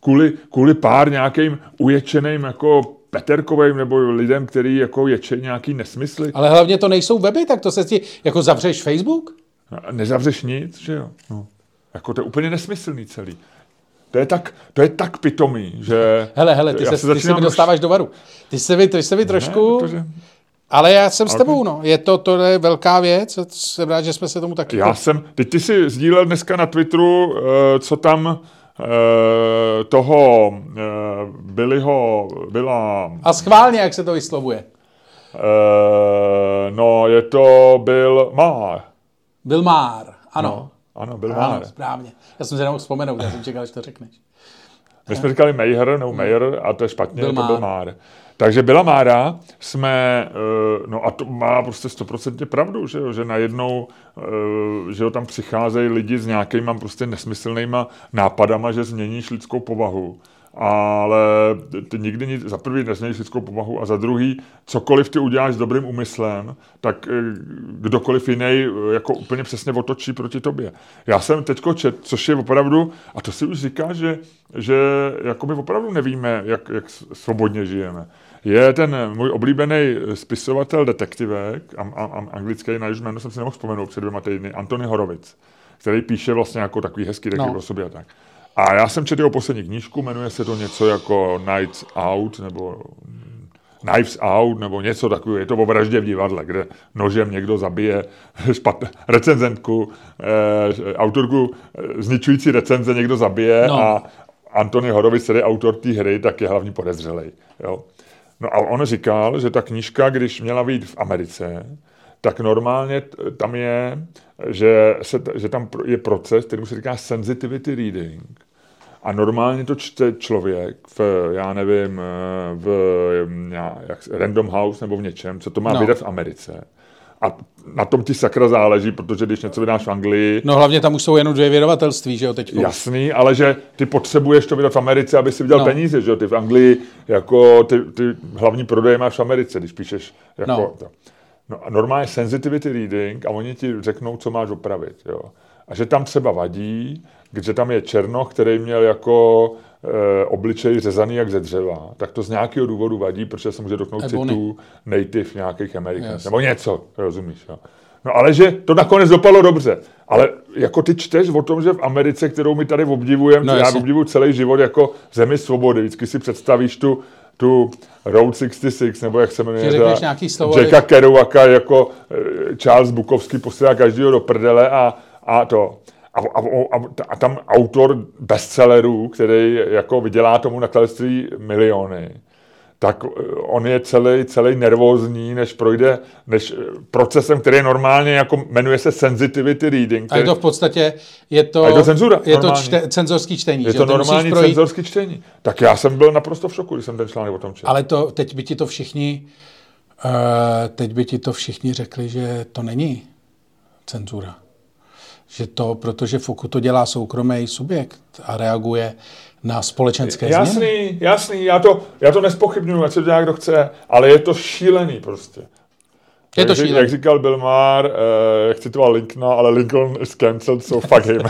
Kvůli, kvůli pár nějakým uječeným jako Peterkovým nebo lidem, který jako ječe nějaký nesmysly. Ale hlavně to nejsou weby, tak to se ti... Jako zavřeš Facebook? Nezavřeš nic, že jo? No. Jako to je úplně nesmyslný celý. To je tak, to je tak pitomý, že... Hele, hele, ty se, se, ty se mi dostáváš do varu. Ty se mi, ty se mi trošku... Protože... Ale já jsem s tebou, no. Je to, to je velká věc. Jsem rád, že jsme se tomu taky... Já jsem... Teď ty jsi sdílel dneska na Twitteru, co tam toho Billyho byla... A schválně, jak se to vyslovuje. No, je to Bill Maher. Bill Maher, ano. No. Ano, byl Maher. Ano, správně. Já jsem se nemohl vzpomenout, já jsem čekal, že to řekneš. My jsme říkali Maher, nebo Maher, a to je špatně, byl to byl Maher. Takže byla Mára, jsme, no a to má prostě stoprocentně pravdu, že, že najednou, že tam přicházejí lidi s nějakýma prostě nesmyslnýma nápadama, že změníš lidskou povahu. Ale ty nikdy nic, za prvý nezměníš lidskou povahu a za druhý, cokoliv ty uděláš s dobrým úmyslem, tak kdokoliv jiný jako úplně přesně otočí proti tobě. Já jsem teďko čet, což je opravdu, a to si už říká, že, že jako my opravdu nevíme, jak, jak svobodně žijeme. Je ten můj oblíbený spisovatel detektivek, am, am, anglický, na jehož jméno jsem si nemohl vzpomenout před dvěma týdny, Anthony Horowitz, který píše vlastně jako takový hezký detektiv no. o sobě a tak. A já jsem četl jeho poslední knížku, jmenuje se to něco jako Knives Out, nebo Knives Out nebo něco takového, je to o vraždě v divadle, kde nožem někdo zabije špat, recenzentku, eh, autorku zničující recenze někdo zabije no. a Anthony Horowitz, tedy autor té hry, tak je hlavní podezřelej. Jo. No a on říkal, že ta knížka, když měla vyjít v Americe, tak normálně tam je, že, se, že tam je proces, který se říká sensitivity reading. A normálně to čte člověk v, já nevím, v já, jak, Random House nebo v něčem, co to má no. vydat v Americe. A na tom ti sakra záleží, protože když něco vydáš v Anglii... No hlavně tam už jsou jenom dvě vydavatelství, že jo, teďko. Jasný, ale že ty potřebuješ to vydat v Americe, aby si vydělal no. peníze, že jo. Ty v Anglii, jako ty, ty hlavní prodeje máš v Americe, když píšeš jako... No. To. No a normálně sensitivity reading a oni ti řeknou, co máš opravit, jo. A že tam třeba vadí, že tam je černoch, který měl jako e, obličej řezaný jak ze dřeva, tak to z nějakého důvodu vadí, protože se může dotknout citů native nějakých Amerikanů. Nebo něco, rozumíš, jo. No ale že to nakonec dopadlo dobře. Ale jako ty čteš o tom, že v Americe, kterou my tady obdivujeme, no, já obdivuju celý život jako zemi svobody, vždycky si představíš tu tu Road šedesát šest, nebo jak se jmenuje, Jacka Kerouaka, jako Charles Bukowski posílá každýho do prdele a, a to. A, a, a, a tam autor bestsellerů, který jako vydělá tomu nakladatelství miliony, tak on je celý, celý nervózní, než projde než procesem, který je normálně, jako jmenuje se sensitivity reading. Který... A je to v podstatě, je to, to, cenzura, je to čte, cenzorský čtení. Je že? To normální projít... cenzorský čtení. Tak já jsem byl naprosto v šoku, když jsem ten článek o tom četl. Ale to, teď by ti to všichni, uh, teď by ti to všichni řekli, že to není cenzura. Že to, protože pokud to dělá soukromý subjekt a reaguje na společenské změny. Jasný, jasný, já to, já to nespochybnuju, ať se to dělá, kdo chce, ale je to šílený prostě. Je to šílený. Jak říkal Bill Maher, eh, jak citoval Lincolna, ale Lincoln is cancelled, so fuck him.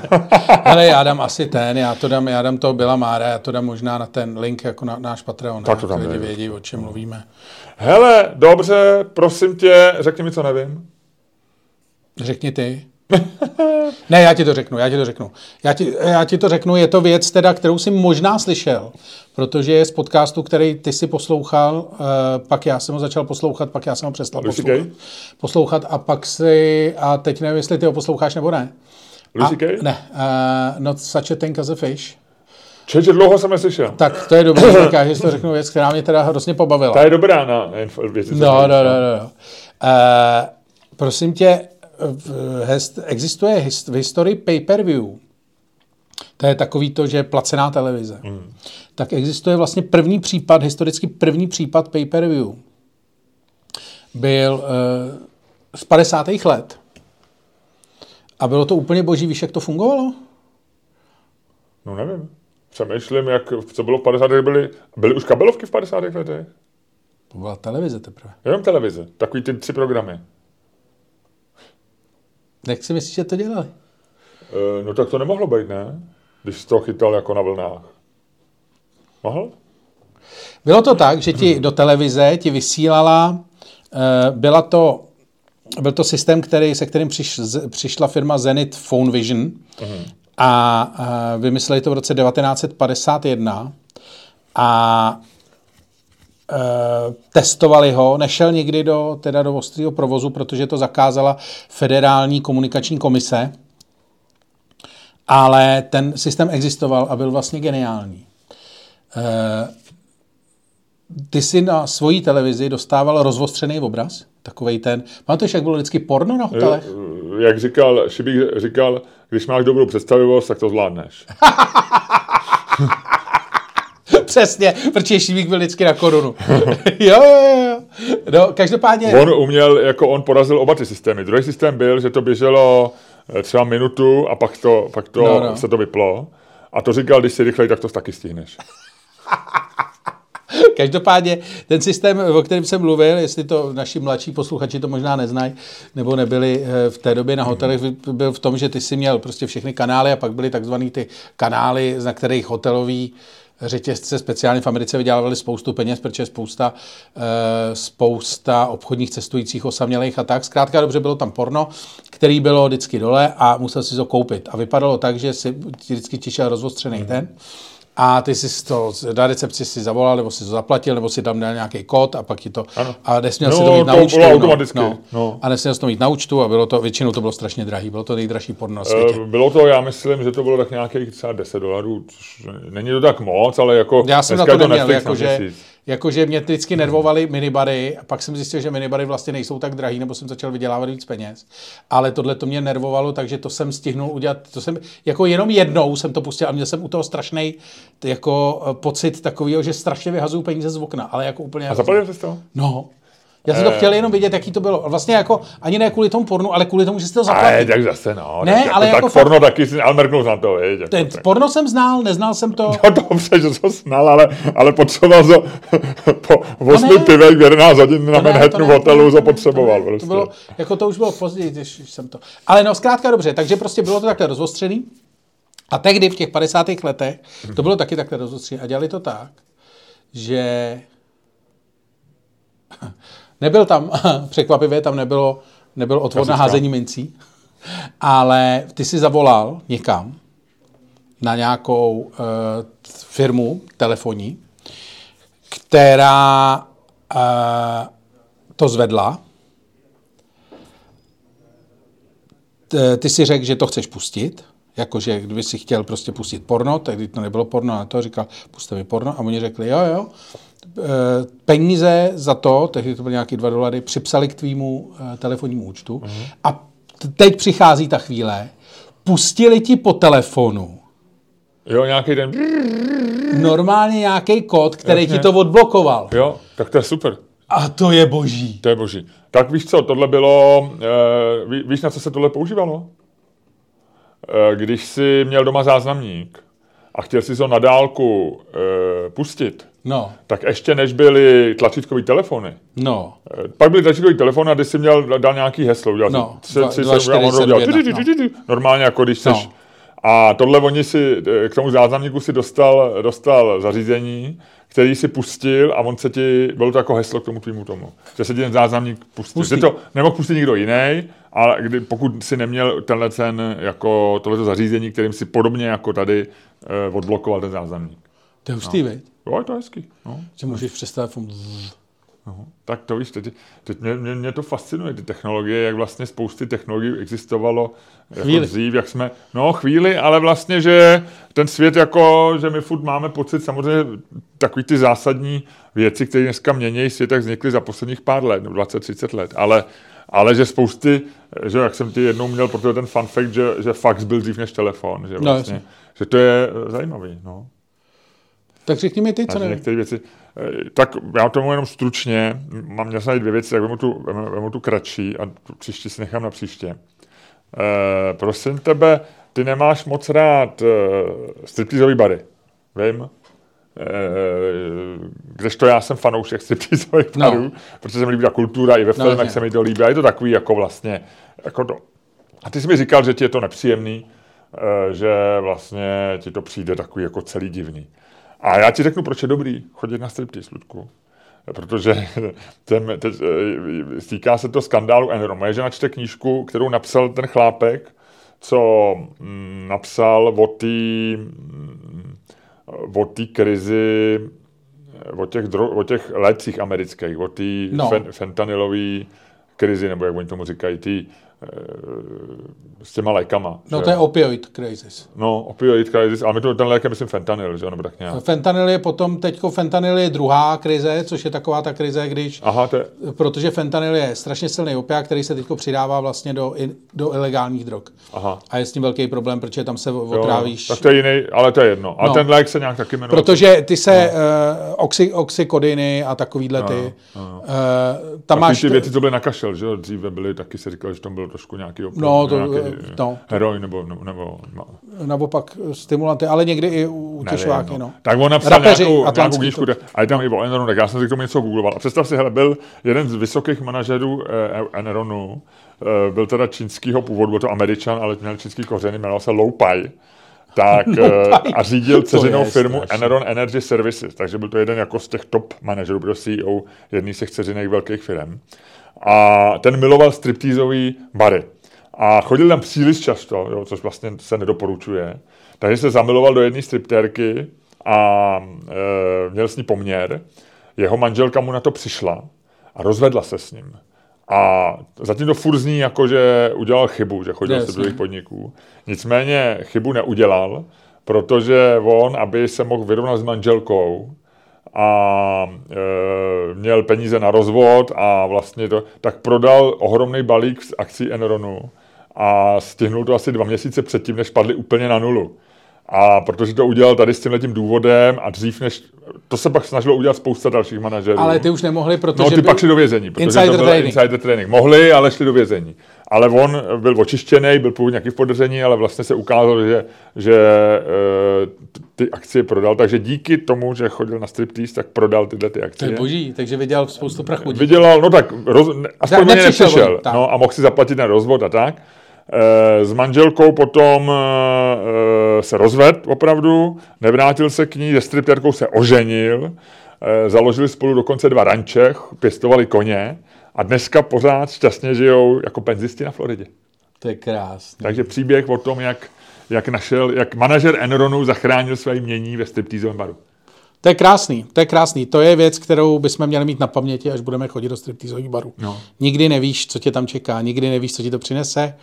Hele, já dám asi ten, já to dám, já dám toho Billa Mahera, já to dám možná na ten link, jako na náš Patreon. Tak to tam lidi vědí, o čem mluvíme. Hele, dobře, prosím tě, řekni mi, co nevím. Řekni ty. Ne, já ti to řeknu, já ti to řeknu. Já ti, já ti to řeknu, je to věc, teda, kterou jsi možná slyšel, protože je z podcastu, který ty si poslouchal, pak já jsem ho začal poslouchat, pak já jsem ho přestal Lucy poslouchat. Gay? Poslouchat a pak si, a teď nevím, jestli ty ho posloucháš nebo ne. Lucy Gay? Ne, uh, Not Such a Thing as a Fish. Čeče, dlouho jsem neslyšel. Tak to je dobrý, říkáš, že jsi to řeknu věc, která mě teda hrozně pobavila. Ta je dobrá na věci. No, no, no, no, no. Uh, prosím tě, existuje v historii pay-per-view, to je takový to, že placená televize, mm. tak existuje vlastně první případ, historicky první případ pay-per-view. Byl uh, z padesátých let. A bylo to úplně boží, víš, jak to fungovalo? No nevím. Přemýšlím, jak, co bylo v padesátých byly, byly už kabelovky v padesátých letech? To byla televize teprve. Jenom televize, takový ty tři programy. Jak si myslíš, že to dělali? E, no tak to nemohlo být, ne? Když jsi to chytal jako na vlnách. Mohl? Bylo to tak, že ti do televize ti vysílala, e, byla to, byl to systém, který, se kterým přiš, z, přišla firma Zenith Phone Vision mm. a, a vymysleli to v roce devatenáct padesát jedna a Uh, testovali ho, nešel nikdy do, teda do ostrého provozu, protože to zakázala federální komunikační komise, ale ten systém existoval a byl vlastně geniální. Uh, ty si na svojí televizi dostával rozostřený obraz, takovej ten, pamatuješ, jak bylo vždycky porno na hotelech? Jak říkal, Šibík říkal, když máš dobrou představivost, tak to zvládneš. Přesně, protože Šibík byl vždycky na korunu. jo, jo, jo. No, každopádně... On uměl, jako on porazil oba ty systémy. Druhý systém byl, že to běželo třeba minutu a pak to, pak to no, no. se to vyplo. A to říkal, když si rychleji, tak to taky stihneš. Každopádně ten systém, o kterém jsem mluvil, jestli to naši mladší posluchači to možná neznají, nebo nebyli v té době na hotelech, byl v tom, že ty si měl prostě všechny kanály a pak byly takzvaný ty kanály, na kterých hotelový řetězce speciálně v Americe vydělávali spoustu peněz, protože spousta, e, spousta obchodních cestujících osamělých a tak. Zkrátka dobře bylo tam porno, který bylo vždycky dole a musel si to koupit. A vypadalo tak, že si vždycky tišel rozostřený ten. a ty jsi to na recepci si zavolal, nebo si to zaplatil, nebo si tam dal nějaký kód a pak ti to... Ano. A nesměl no, si to mít to na účtu. No, no. No. A nesměl si to mít na účtu a bylo to, většinou to bylo strašně drahý, bylo to nejdražší porno na světě. E, bylo to, já myslím, že to bylo tak nějakých třeba deset dolarů, není to tak moc, ale jako... Já jsem na to neměl, jakože... Jakože mě vždycky nervovaly minibary a pak jsem zjistil, že minibary vlastně nejsou tak drahý, nebo jsem začal vydělávat víc peněz. Ale tohle to mě nervovalo, takže to jsem stihnul udělat, to jsem, jako jenom jednou jsem to pustil a měl jsem u toho strašnej jako pocit takovýho, že strašně vyhazuju peníze z okna, ale jako úplně... A zapadil jsi to? No. Já jsem to chtěl jenom vidět, jaký to bylo. Vlastně jako ani ne kvůli tomu pornu, ale kvůli tomu, že jste to zaplatil. Ne, tak zase no. Ne, tak, ale tak jako porno fakt... taky jsi, ale mrknul na to. Je, jako to porno jsem znal, neznal jsem to. No dobře, že to znal, ale, ale potřeboval to po osmi pivech v jedenáct hodin na Manhattanu hotelu zapotřeboval. To, to, prostě. To bylo, jako to už bylo později, když jsem to... Ale no, zkrátka dobře, takže prostě bylo to takhle rozostřený. A tehdy v těch padesátých letech to bylo taky takhle rozostřený. A dělali to tak, že... Nebyl tam, překvapivě, tam nebylo, nebyl odvod na házení mincí, ale ty si zavolal někam na nějakou uh, firmu telefonní, která uh, to zvedla. Ty si řekl, že to chceš pustit, jakože kdyby si chtěl prostě pustit porno, tehdy to nebylo porno, ale to říkal, puste mi porno a oni řekli jo, jo. Peníze za to, tehdy to byly nějaký dva dolary, připsali k tvýmu telefonnímu účtu mm-hmm. a teď přichází ta chvíle, pustili ti po telefonu jo, nějaký den normálně nějaký kód, který jasně. ti to odblokoval. Jo, tak to je super. A to je boží. To je boží. Tak víš co, tohle bylo, ví, víš na co se tohle používalo? Když jsi měl doma záznamník a chtěl jsi ho na dálku pustit, no. Tak ještě než byly tlačítkový telefony. No. Pak byly tlačítkový telefony a když jsi měl dal nějaký heslo. Udělal no. Normálně jako když seš. A tohle oni si, k tomu záznamníku si dostal, dostal zařízení, který si pustil a on se ti, bylo to jako heslo k tomu tvýmu tomu. Že se ti ten záznamník pustil. Pustí. Že to nemohl pustit nikdo jiný, ale kdy, pokud si neměl tenhle ten, jako tohleto zařízení, kterým si podobně jako tady eh, odblokoval ten záznamník. To je hustý, veď? Jo, je to hezký. No. Že můžeš přes telefon. No. Tak to víš, teď, teď mě, mě, mě to fascinuje, ty technologie, jak vlastně spousty technologií existovalo jako dřív, jak jsme, no chvíli, ale vlastně, že ten svět jako, že my furt máme pocit, samozřejmě takový ty zásadní věci, které dneska mění svět, tak vznikly za posledních pár let, dvacet třicet let, ale, ale že spousty, že jak jsem ti jednou měl, protože ten fun fact, že, že fax byl dřív než telefon, že vlastně, no, že to je zajímavý, no. Tak řekni mi ty, co nevím. Některé věci. Tak já tomu jenom stručně, mám měl jsem dvě věci, tak vemu tu, vemu tu kratší a příště si nechám na příště. E, prosím tebe, ty nemáš moc rád e, striptizový bary, vím. E, kdežto já jsem fanoušek striptizových barů, no. Protože se mi líbí ta kultura, i ve filmech no, se mi to líbí, a je to takový jako vlastně, jako to. A ty jsi mi říkal, že ti je to nepříjemný, e, že vlastně ti to přijde takový jako celý divný. A já ti řeknu, proč je dobrý chodit na striptease, Ludku. Protože ten, teď, stýká se to skandálu Enron. Moje žena čte knížku, kterou napsal ten chlápek, co mm, napsal o té mm, o té krizi, o těch, dro- o těch lécích amerických, o té no. fen- fentanylové krizi, nebo jak oni tomu říkají, tý, s těma lékama. No že? To je opioid crisis. No, opioid crisis, ale my to, ten lék je, myslím, fentanyl, že? Nebo tak nějak. Fentanyl je potom, teďko fentanyl je druhá krize, což je taková ta krize, když... Aha, to je... Protože fentanyl je strašně silný opiák, který se teďko přidává vlastně do, do ilegálních drog. Aha. A je s tím velký problém, protože tam se otrávíš... Jo, tak to je jiný, ale to je jedno. A no. Ten lék se nějak taky jmenuje. Protože ty se no. uh, oxy, oxykodiny a takovýhle no, ty... No. Uh, tam máš... Ty věci, co byly na kašel, že? Dříve byly, taky se říkalo, že tam bylo trošku nějaký opioid, no, to, nějaký no, heroin nebo, nebo, nebo... Naopak stimulanty, ale někdy i utěšováky, no. no. Tak on napsal Rapeři, nějakou, nějakou knížku, to... a je tam i o Enronu, tak já jsem si k tomu něco googloval. A představ si, hele, byl jeden z vysokých manažerů eh, Enronu, eh, byl teda čínskýho původu, byl to Američan, ale měl čínský kořeny, jmenoval se Lou Pai. Tak a řídil dceřinou firmu strašný. Enron Energy Services, takže byl to jeden jako z těch top manažerů pro C E O jedný z těch dceřiných velkých firm. A ten miloval striptizový bary. A chodil tam příliš často, jo, což vlastně se nedoporučuje. Takže se zamiloval do jedné striptérky a e, měl s ní poměr. Jeho manželka mu na to přišla a rozvedla se s ním. A zatím to furt zní jako, že udělal chybu, že chodil yes. se do těch podniků. Nicméně chybu neudělal, protože on, aby se mohl vyrovnat s manželkou a e, měl peníze na rozvod a vlastně to, tak prodal ohromný balík z akcí Enronu a stihnul to asi dva měsíce předtím, než padly úplně na nulu. A protože to udělal tady s tímhletím důvodem a dřív než... To se pak snažilo udělat spousta dalších manažerů. Ale ty už nemohli, protože... No, ty pak šli do vězení. Protože insider to byl training. Insider training. Mohli, ale šli do vězení. Ale on byl očištěný, byl původně nějaký v podezření, ale vlastně se ukázalo, že, že ty akcie prodal. Takže díky tomu, že chodil na striptease, tak prodal tyhle ty akcie. To je boží, takže vydělal spoustu prachu. Vydělal, no tak, roz, aspoň mě nepřišel. No, a mohl si zaplatit na rozvod a tak. S manželkou potom se rozvedl opravdu, nevrátil se k ní, se striptérkou se oženil, založili spolu dokonce dva ranče, pěstovali koně a dneska pořád šťastně žijou jako penzisti na Floridě. To je krásné. Takže příběh o tom, jak, jak, našel, jak manažer Enronu zachránil své jmění ve striptýzovém baru. To je krásný, to je krásný. To je věc, kterou bychom měli mít na paměti, až budeme chodit do striptýzových barů. No. Nikdy nevíš, co tě tam čeká, nikdy nevíš, co ti to přinese.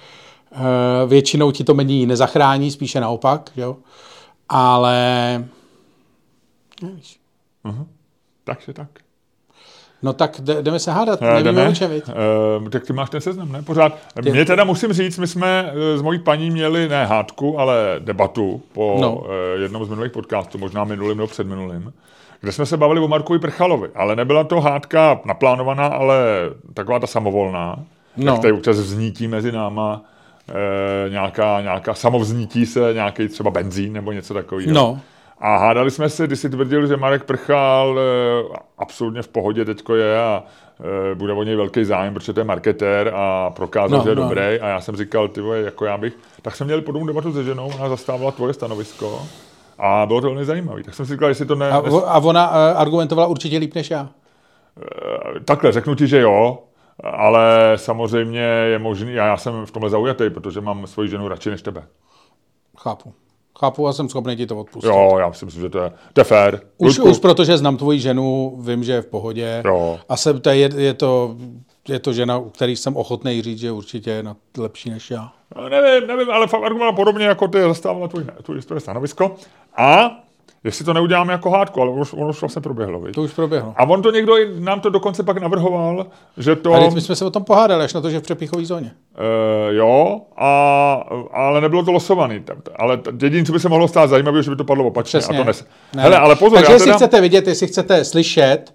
Většinou ti to mení nezachrání, spíše naopak, jo? Ale nevíš. Uh-huh. Takže tak. No tak jdeme se hádat, uh, nevíme o čem, uh, tak ty máš ten seznam, ne? Pořád. Ty... Mě teda musím říct, my jsme s mojí paní měli ne hádku, ale debatu po no. jednom z minulých podcastů, možná minulým nebo předminulým, kde jsme se bavili o Markovi Prchalovi, ale nebyla to hádka naplánovaná, ale taková ta samovolná. No. Tak tady občas vznítí mezi náma e, nějaká, nějaká samovznítí se, nějaký třeba benzín nebo něco takového. No. A hádali jsme se, když si tvrdil, že Marek Prchal e, absolutně v pohodě teďko je a e, bude o něj velký zájem, protože to je marketér a prokázal, no, že je no. dobrý. A já jsem říkal, ty vole, jako já bych... Tak jsem měl podobnou debatu se ženou, ona zastávala tvoje stanovisko a bylo to velmi zajímavé. Tak jsem si říkal, jestli to ne... A, a ona argumentovala určitě líp než já? E, takhle, řeknu ti, že jo. Ale samozřejmě je možný, a já jsem v tomhle zaujatý, protože mám svoji ženu radši než tebe. Chápu. Chápu a jsem schopný ti to odpustit. Jo, já si myslím, že to je, to je fér. Už, už protože znám tvoji ženu, vím, že je v pohodě. Jo. A jsem, to je, je, to, je to žena, u který jsem ochotnej říct, že určitě je lepší než já. No, nevím, nevím, ale argument podobně jako ty zastávala tvoje, tvoje, tvoje stanovisko. A... Jestli to neuděláme jako hádku, ale ono už vlastně proběhlo. Viď? To už proběhlo. A on to někdo nám to dokonce pak navrhoval, že to... Ale my jsme se o tom pohádali, až na to, že v přepíchové zóně. E, jo, a, ale nebylo to losovaný. Ale jediné, co by se mohlo stát zajímavé, že by to padlo opačně. Přesně. A to nes... ne, hele, ale pozor, takže já teda... jestli chcete vidět, jestli chcete slyšet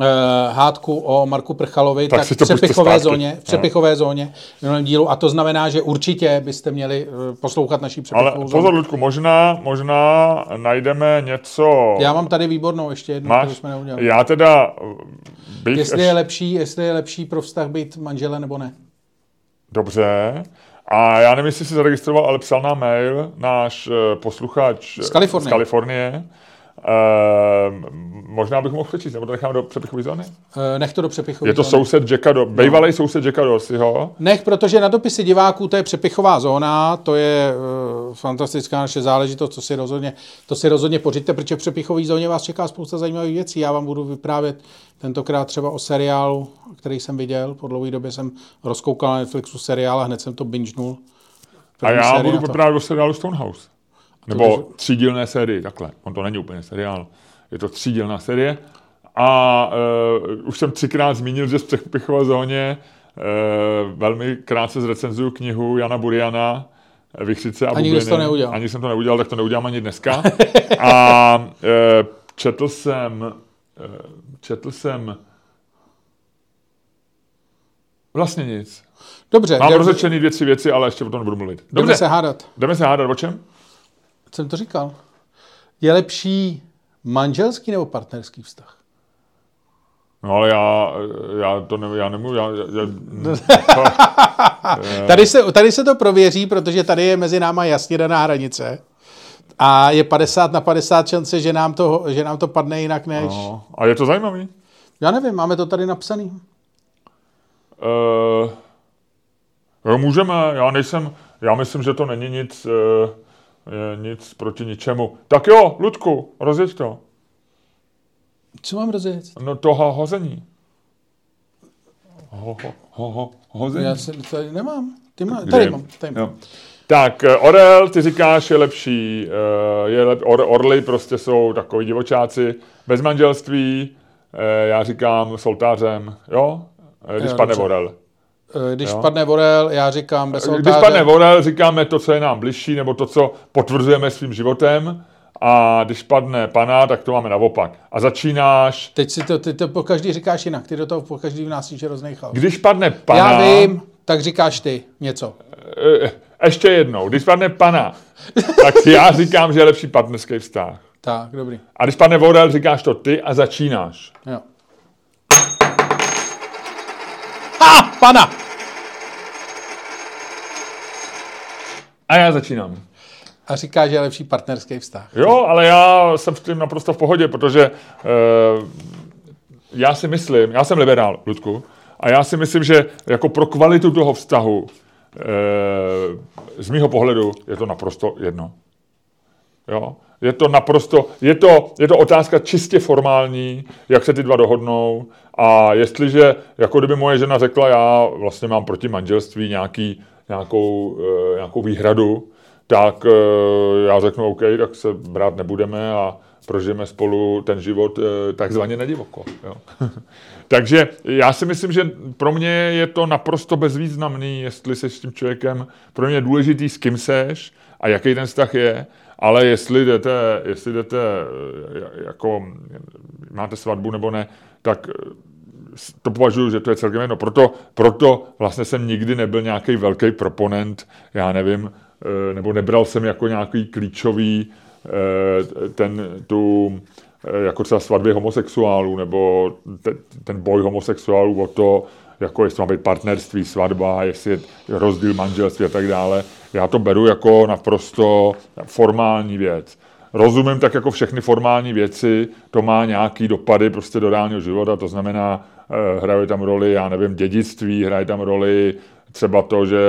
uh, hádku o Marku Prchalovi, tak, tak v přepichové zóně, v přepichové zóně minulém dílu. A to znamená, že určitě byste měli poslouchat naší přepichovou zónu. Ale pozor, Ludku, možná, možná najdeme něco... Já mám tady výbornou ještě jednu, kterou jsme neudělali. Já teda... Bych jestli, ještě... je lepší, jestli je lepší pro vztah být manžele nebo ne. Dobře. A já nevím, jestli jsi zaregistroval, ale psal nám mail náš posluchač z Kalifornie. Z Kalifornie. Uh, možná bych mohl přečíst, nebo to nechám do přepichové zóny? Uh, nech to do přepichové zóny. Je to soused Jacka, do, bejvalej no. soused Jacka Dorseyho. Nech, protože na dopisy diváků to je přepichová zóna, to je uh, fantastická naše záležitost, co si rozhodně, to si rozhodně pořiďte, protože v přepichové zóně vás čeká spousta zajímavých věcí. Já vám budu vyprávět tentokrát třeba o seriálu, který jsem viděl, po dlouhé době jsem rozkoukal na Netflixu seriál a hned jsem to bingenul. A já budu vyprávět o seriálu Stonehouse. Nebo třídílné série, takhle. On to není úplně seriál, je to třídílná série. A uh, už jsem třikrát zmínil, že z přepichové zóně uh, velmi krátce zrecenzuju knihu Jana Buriana Vichřice a bubliny. Ani to neudělal. Ani jsem to neudělal, tak to neudělám ani dneska. A uh, četl jsem, uh, četl jsem vlastně nic. Dobře. Mám rozečený dvě, tři věci, ale ještě o tom nebudu mluvit. Dobře. Jdeme se hádat. Jdeme se hádat, o čem? Jsem to říkal. Je lepší manželský nebo partnerský vztah? No ale já, já to ne, já nemůžu. Já, já, to, tady, se, tady se to prověří, protože tady je mezi náma jasně daná hranice. A je padesát na padesát šance, že nám to, že nám to padne jinak než... No, a je to zajímavý? Já nevím, máme to tady napsaný. Uh, jo, můžeme, já nejsem... Já myslím, že to není nic... Uh, je nic proti ničemu. Tak jo, Ludku, rozjeď to. Co mám rozjet? No toho hození. Ho, ho, ho, ho, hození. Já se tady nemám. Ty má, tady mám. Tady mám. Tak, orel, ty říkáš, je lepší. Je lep, or, orly prostě jsou takový divočáci. Bez manželství, já říkám soltářem, jo? Když jo, padne dobře. Orel. Když jo? padne orel, já říkám bez soltáře. Když padne orel, říkáme to, co je nám bližší, nebo to, co potvrzujeme svým životem. A když padne pana, tak to máme naopak. A začínáš... Teď si to, ty to po každý říkáš jinak. Ty do toho po každý vnášíš hroznej chaos. Když padne pana... Já vím, tak říkáš ty něco. Ještě jednou. Když padne pana, tak já říkám, že je lepší partnerský vztah. Tak, dobrý. A když padne orel, říkáš to ty a začínáš. Jo. Ha! Pana! A já začínám. A říká, že je lepší partnerský vztah. Jo, ale já jsem s tím naprosto v pohodě, protože uh, já si myslím, já jsem liberál, Ludku, a já si myslím, že jako pro kvalitu toho vztahu uh, z mýho pohledu je to naprosto jedno. Jo? Je to naprosto, je to, je to otázka čistě formální, jak se ty dva dohodnou a jestliže, jako kdyby moje žena řekla, já vlastně mám proti manželství nějaký, nějakou, uh, nějakou výhradu, tak já řeknu, OK, tak se brát nebudeme a prožijeme spolu ten život takzvaně na divoko. Jo. Takže já si myslím, že pro mě je to naprosto bezvýznamný, jestli seš s tím člověkem, pro mě je důležitý, s kým seš a jaký ten vztah je, ale jestli jdete, jestli jdete jako máte svatbu nebo ne, tak to považuji, že to je celkem jedno. Proto, proto vlastně jsem nikdy nebyl nějaký velký proponent, já nevím, nebo nebral jsem jako nějaký klíčový ten, tu, jako třeba svatby homosexuálů, nebo ten, ten boj homosexuálů o to, jako jestli má být partnerství, svatba, jestli je rozdíl manželství a tak dále. Já to beru jako naprosto formální věc. Rozumím tak jako všechny formální věci, to má nějaký dopady prostě do reálního života, to znamená, hraje tam roli, já nevím, dědictví, hraje tam roli třeba to, že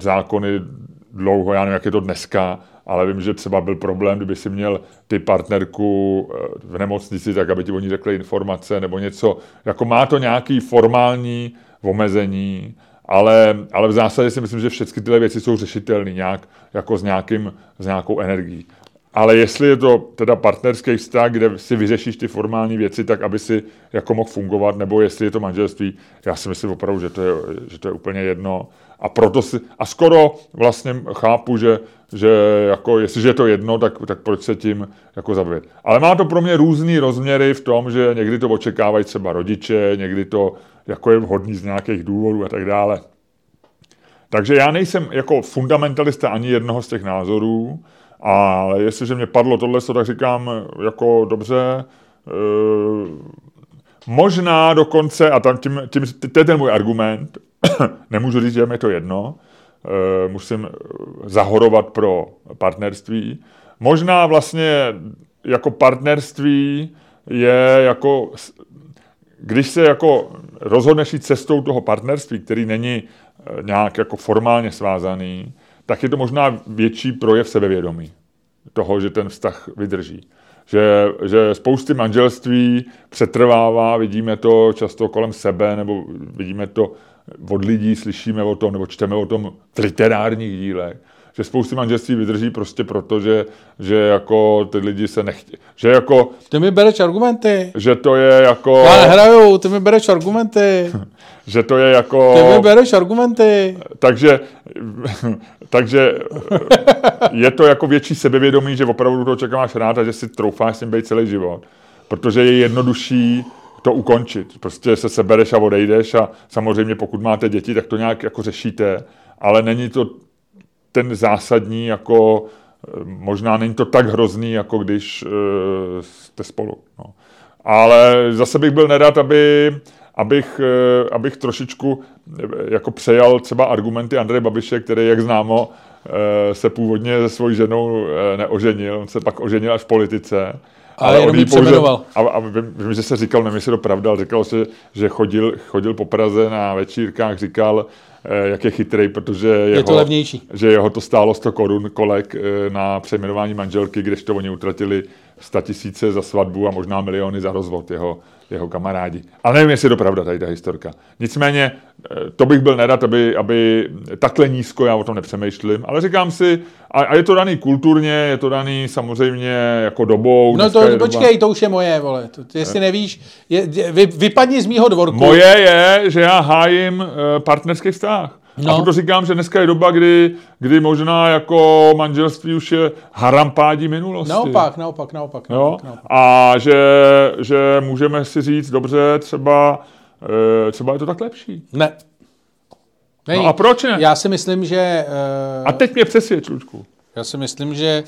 zákony dlouho, já nevím, jak je to dneska, ale vím, že třeba byl problém, kdyby si měl ty partnerku v nemocnici, tak aby ti oni řekli informace nebo něco. Jako má to nějaký formální omezení, ale, ale v zásadě si myslím, že všechny tyhle věci jsou řešitelné nějak, jako s, nějakým, s nějakou energií. Ale jestli je to teda partnerský vztah, kde si vyřešíš ty formální věci tak, aby si jako mohl fungovat, nebo jestli je to manželství, já si myslím opravdu, že to je, že to je úplně jedno. A proto si, a skoro vlastně chápu, že, že jako, jestliže je to jedno, tak, tak proč se tím jako zabývat. Ale má to pro mě různý rozměry v tom, že někdy to očekávají třeba rodiče, někdy to jako je vhodný z nějakých důvodů a tak dále. Takže já nejsem jako fundamentalista ani jednoho z těch názorů, ale jestliže mě padlo tohle, tak říkám jako dobře, možná dokonce, a tam tím, tím, to je ten můj argument, nemůžu říct, že mi je to jedno, musím zahorovat pro partnerství. Možná vlastně jako partnerství je jako, když se jako rozhodneš jít cestou toho partnerství, který není nějak jako formálně svázaný, tak je to možná větší projev sebevědomí toho, že ten vztah vydrží. Že, že spousty manželství přetrvává, vidíme to často kolem sebe, nebo vidíme to od lidí, slyšíme o tom, nebo čteme o tom v literárních dílech. Že spousty manželství vydrží prostě proto, že, že jako ty lidi se nechtějí. Že jako... Ty mi bereš argumenty. Že to je jako... Já nehraju, ty mi bereš argumenty. Že to je jako... Ty mi bereš argumenty. Takže, takže je to jako větší sebevědomí, že opravdu toho člověka máš rád a že si troufáš s tím být celý život. Protože je jednodušší to ukončit. Prostě se sebereš a odejdeš a samozřejmě pokud máte děti, tak to nějak jako řešíte, ale není to ten zásadní, jako možná není to tak hrozný, jako když e, jste spolu. No. Ale zase bych byl nerad, aby, abych, e, abych trošičku e, jako přejal třeba argumenty Andreje Babiše, který, jak známo, e, se původně se svojí ženou e, neoženil. On se pak oženil až v politice. Ale, ale jenom ji přejmenoval. A, a vím, vím, že se říkal, nevím, jestli to pravda, ale říkal se, že chodil, chodil po Praze na večírkách, říkal, jak je chytrý, protože jeho, je to levnější. Že jeho to stálo sto korun kolek na přejmenování manželky, kdežto oni utratili sta tisíce za svatbu a možná miliony za rozvod jeho, jeho kamarádi. Ale nevím, jestli je to pravda tady ta historka. Nicméně, to bych byl nerad, aby, aby takhle nízko, já o tom nepřemýšlím, ale říkám si, a, a je to daný kulturně, je to daný samozřejmě jako dobou. No to počkej, doba... to už je moje, vole. To, jestli nevíš, je, vy, vypadni z mýho dvorku. Moje je, že já hájím partnerský vztah. No. A proto říkám, že dneska je doba, kdy, kdy možná jako manželství už je harampádí minulosti. Naopak, naopak, naopak. naopak, naopak. A že, že můžeme si říct, dobře, třeba, třeba je to tak lepší. Ne. Nej, no a proč ne? Já si myslím, že... Uh, a teď mě přesvědč, Lučku. Já si myslím, že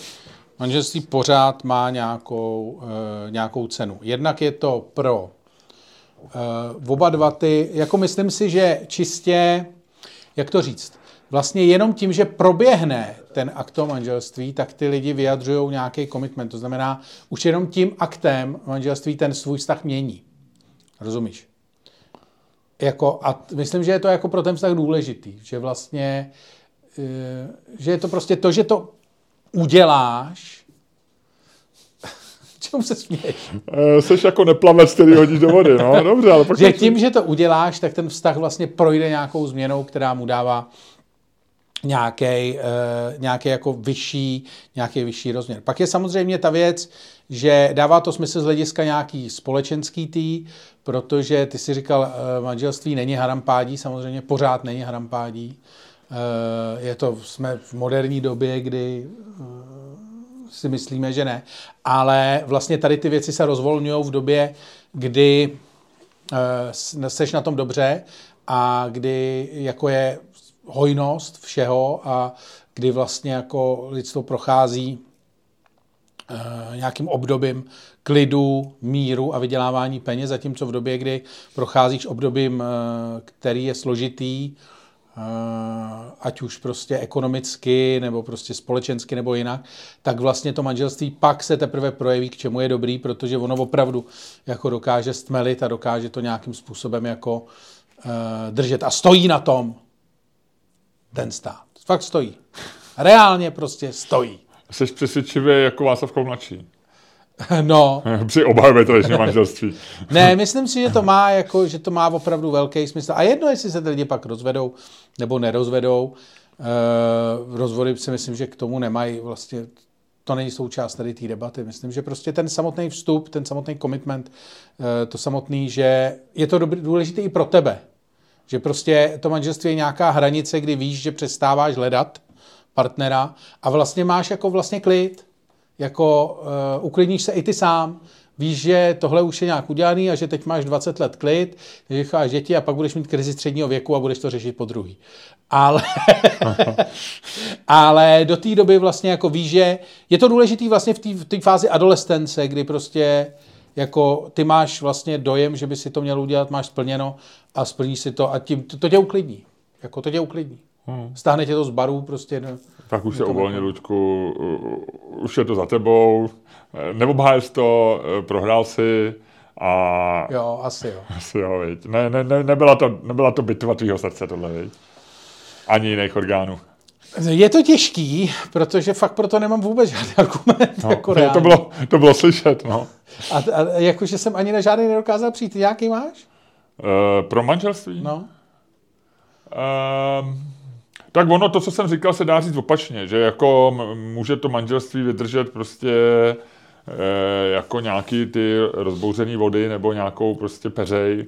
manželství pořád má nějakou, uh, nějakou cenu. Jednak je to pro uh, oba dva ty... Jako myslím si, že čistě... Jak to říct? Vlastně jenom tím, že proběhne ten akt manželství, tak ty lidi vyjadřují nějaký commitment. To znamená, už jenom tím aktem manželství ten svůj vztah mění. Rozumíš? Jako, a myslím, že je to jako pro ten vztah důležitý. Že vlastně, že je to prostě to, že to uděláš. Čemu se směješ? Jseš jako neplavec, který hodíš do vody. No, dobře, ale že tím, že to uděláš, tak ten vztah vlastně projde nějakou změnou, která mu dává nějaký, nějaký jako vyšší, nějaký vyšší rozměr. Pak je samozřejmě ta věc, že dává to smysl z hlediska nějaký společenský tý, protože ty si říkal, manželství není harampádí, samozřejmě pořád není harampádí. Je to, jsme v moderní době, kdy... si myslíme, že ne. Ale vlastně tady ty věci se rozvolňujou v době, kdy e, seš na tom dobře a kdy jako je hojnost všeho a kdy vlastně jako lidstvo prochází e, nějakým obdobím klidu, míru a vydělávání peněz, zatímco v době, kdy procházíš obdobím, e, který je složitý, ať už prostě ekonomicky, nebo prostě společensky, nebo jinak, tak vlastně to manželství pak se teprve projeví, k čemu je dobrý, protože ono opravdu jako dokáže stmelit a dokáže to nějakým způsobem jako uh, držet. A stojí na tom ten stát. Fakt stojí. Reálně prostě stojí. Jsi přesvědčivý jako Václav Koumlačí. No. Při obhajuje tradiční manželství. Ne, myslím si, že to má jako, že to má opravdu velký smysl. A jedno, jestli se ty lidi pak rozvedou nebo nerozvedou. E, rozvody si myslím, že k tomu nemají vlastně, to není součást tady té debaty. Myslím, že prostě ten samotný vstup, ten samotný commitment, e, to samotný, že je to důležité i pro tebe. Že prostě to manželství je nějaká hranice, kdy víš, že přestáváš hledat partnera a vlastně máš jako vlastně klid. Jako uh, uklidníš se i ty sám, víš, že tohle už je nějak udělaný a že teď máš dvacet let klid, že cháš děti a pak budeš mít krizi středního věku a budeš to řešit po druhý. Ale, ale do té doby vlastně jako víš, že je to důležitý vlastně v té fázi adolescence, kdy prostě jako ty máš vlastně dojem, že by si to měl udělat, máš splněno a splníš si to a tím, to, to tě uklidní. Jako to tě uklidní. Hmm. Stáhne tě to z barů prostě. Ne, tak už se uvolně, Luďku, už je to za tebou, neobháješ to, prohrál si a... Jo, asi jo. Asi jo, viď. Ne, ne, ne, nebyla, to, nebyla to bitva tvýho srdce tohle, viď? Ani jiných orgánů. Je to těžký, protože fakt proto nemám vůbec žádný argument. No, jako to, bylo, to bylo slyšet, no. A, a jakože jsem ani na žádný nedokázal přijít. Jaký máš? E, pro manželství? No. E, Tak ono, to, co jsem říkal, se dá říct opačně, že jako může to manželství vydržet prostě e, jako nějaký ty rozbouřený vody nebo nějakou prostě peřej,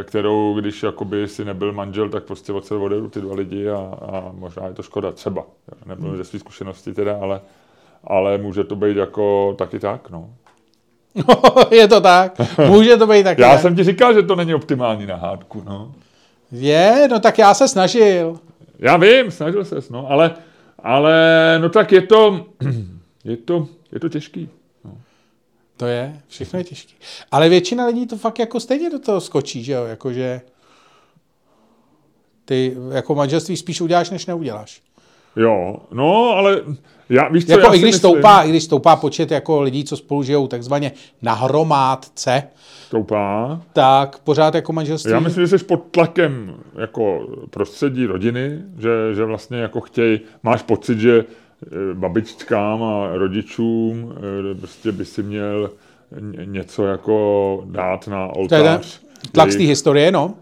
e, kterou, když jakoby si nebyl manžel, tak prostě od sebe odejdu ty dva lidi a, a možná je to škoda, třeba. Nebyl ze svých zkušeností teda, ale, ale může to být jako taky tak, no. No, je to tak. Může to být taky Já tak. jsem ti říkal, že to není optimální na hádku, no. Je, no tak já se snažil. Já vím, snažil ses, no, ale, ale no tak je to, je to, je to těžký. No. To je, všechno je těžký. Ale většina lidí to fakt jako stejně do toho skočí, že jo, jakože ty jako manželství spíš uděláš, než neuděláš. Jo, no, ale já víš co, jako já i, když stoupá, i když stoupá počet jako lidí, co spolu žijou takzvaně na hromádce, stoupá, tak pořád jako manželství. Já myslím, že jsi pod tlakem jako prostředí rodiny, že, že vlastně jako chtějí, máš pocit, že babičkám a rodičům prostě by si měl něco jako dát na oltář. Tlak z té historie, no.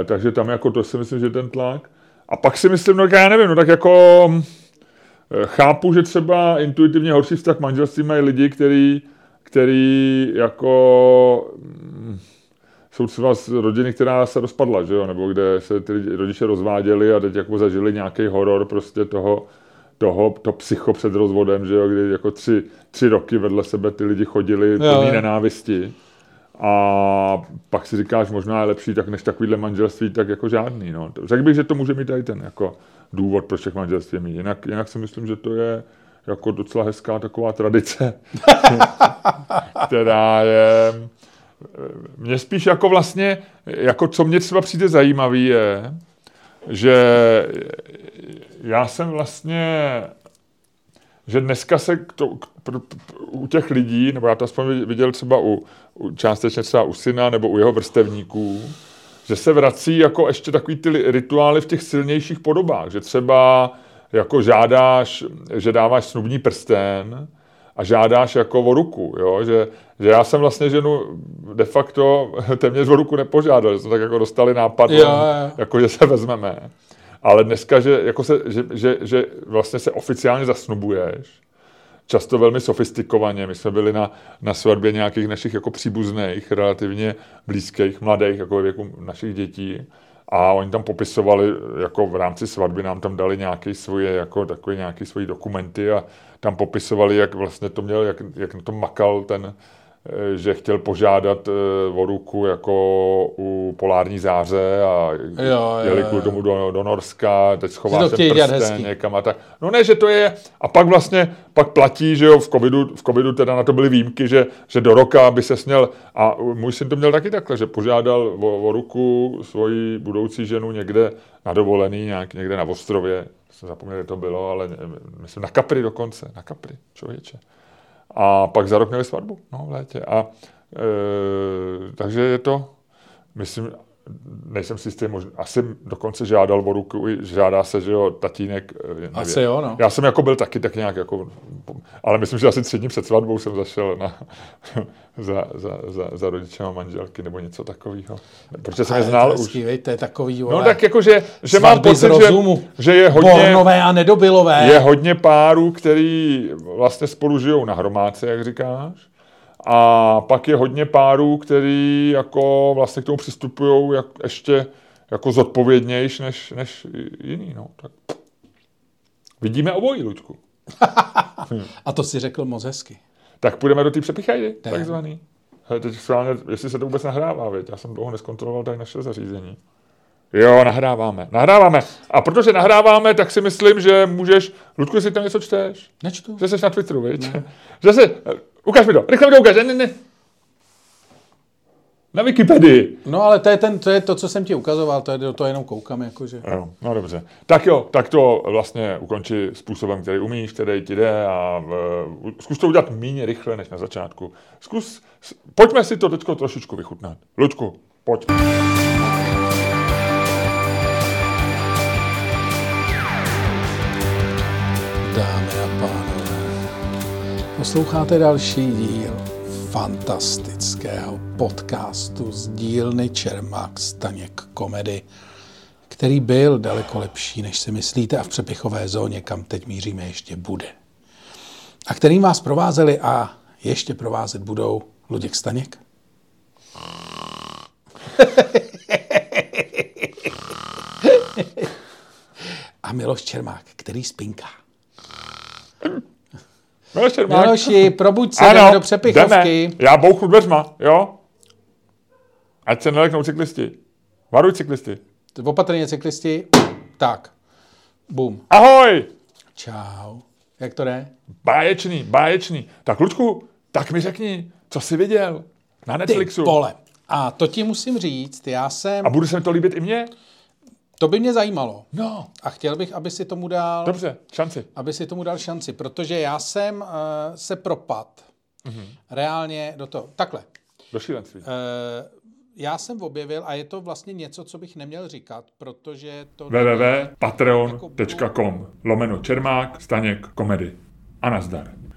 E, takže tam jako to si myslím, že ten tlak. A pak si myslím, no já nevím, no tak jako chápu, že třeba intuitivně horší vztah manželství mají lidi, který, který jako jsou třeba z rodiny, která se rozpadla, že jo, nebo kde se ty rodiče rozváděli a teď jako zažili nějaký horor prostě toho, toho, to psycho před rozvodem, že jo, kdy jako tři, tři roky vedle sebe ty lidi chodili plný nenávisti. A pak si říkáš, možná je lepší tak než takovýhle manželství, tak jako žádný. No. Řekl bych, že to může mít tady ten jako důvod, proč těch manželství mít. Jinak, jinak si myslím, že to je jako docela hezká taková tradice, která je... Mně spíš jako vlastně, jako co mě třeba přijde zajímavý je, že já jsem vlastně... že dneska se k to, k, pr, pr, u těch lidí, nebo já to aspoň viděl třeba u, u částečně třeba u syna nebo u jeho vrstevníků, že se vrací jako ještě takový ty rituály v těch silnějších podobách, že třeba jako žádáš, že dáváš snubní prsten a žádáš jako o ruku, jo? Že, že já jsem vlastně ženu de facto téměř o ruku nepožádal, že jsme tak jako dostali nápad, jako že se vezmeme. Ale dneska, že, jako se, že, že, že vlastně se oficiálně zasnubuješ, často velmi sofistikovaně. My jsme byli na, na svatbě nějakých našich jako příbuzných, relativně blízkých, mladých, jako věku našich dětí. A oni tam popisovali, jako v rámci svatby nám tam dali nějaké svoje, jako takové nějaké svoje dokumenty a tam popisovali, jak vlastně to měl, jak, jak na tom makal ten, že chtěl požádat o ruku jako u polární záře a jeli kvůli tomu do, do Norska, teď schováš ten prsten někam a tak. No ne, že to je, a pak vlastně, pak platí, že jo, v covidu, v covidu teda na to byly výjimky, že, že do roka by se směl, a můj syn to měl taky takhle, že požádal o, o ruku svoji budoucí ženu někde na dovolený, nějak někde na ostrově, jsem zapomněl, že to bylo, ale myslím na Capri dokonce, na Capri, člověče. A pak za rok měli svatbu, no, v létě. A, e, takže je to, myslím, nejsem si jistý, možná, asi dokonce žádal o ruku, žádá se, že jo, tatínek. Nevím. Asi jo, no. Já jsem jako byl taky tak nějak, jako, ale myslím, že asi tři dní před svatbou jsem zašel na, za, za, za, za rodičema manželky nebo něco takového. Protože jsem je znal už. Vejte, takový, no tak jako, že, že mám pocit, že, že je hodně... Bornové a nedobilové. Je hodně párů, který vlastně spolu žijou na hromádce, jak říkáš. A pak je hodně párů, který jako vlastně k tomu přistupují jak ještě jako zodpovědnější než, než jiný. No. Tak. Vidíme obojí, Luďku. A to si řekl moc hezky. Tak půjdeme do té přepichajdy, takzvaný. Hele, teď schválně, jestli se to vůbec nahrává, věď. Já jsem dlouho neskontroloval tady naše zařízení. Jo, nahráváme, nahráváme. A protože nahráváme, tak si myslím, že můžeš... Ludku, si tam něco čteš? Nečtu. Že jsi na Twitteru, viď? Že jsi... Ukaž mi to, rychle mi to ukaž, ne, ne. Na Wikipedii. No ale to je, ten, to je to, co jsem ti ukazoval, to je to jenom koukám, jakože. No, no dobře. Tak jo, tak to vlastně ukonči způsobem, který umíš, který ti jde a uh, zkus to udělat méně rychle, než na začátku. Zkus, pojďme si to teďko trošičku vychutnat. Luďku, pojď. Dámy a pánové, posloucháte další díl fantastického podcastu z dílny Čermák-Staněk komedy, který byl daleko lepší, než si myslíte, a v přepichové zóně, kam teď míříme, ještě bude. A kterým vás provázeli a ještě provázet budou Luděk Staněk. A Miloš Čermák, který spinká. Miloši, probuď se, ano, jdeme do přepichovky. Jdeme. Já bouchnu dveřma, jo? Ať se neleknou cyklisti. Varuj cyklisti. Opatrně cyklisti. Tak. Bum. Ahoj. Čau. Jak to jde? Báječný, báječný. Tak Lučku, tak mi řekni, co jsi viděl na Netflixu. Ty pole. A to ti musím říct, já jsem... A bude se mi to líbit i mně? To by mě zajímalo. No. A chtěl bych, aby si tomu dal... Dobře, šanci. Aby si tomu dal šanci, protože já jsem uh, se propad mm-hmm. reálně do toho. Takhle. Do šílenství. Uh, já jsem objevil, a je to vlastně něco, co bych neměl říkat, protože to... www tečka patreon tečka com lomeno Čermák Staněk komedy. A nazdar.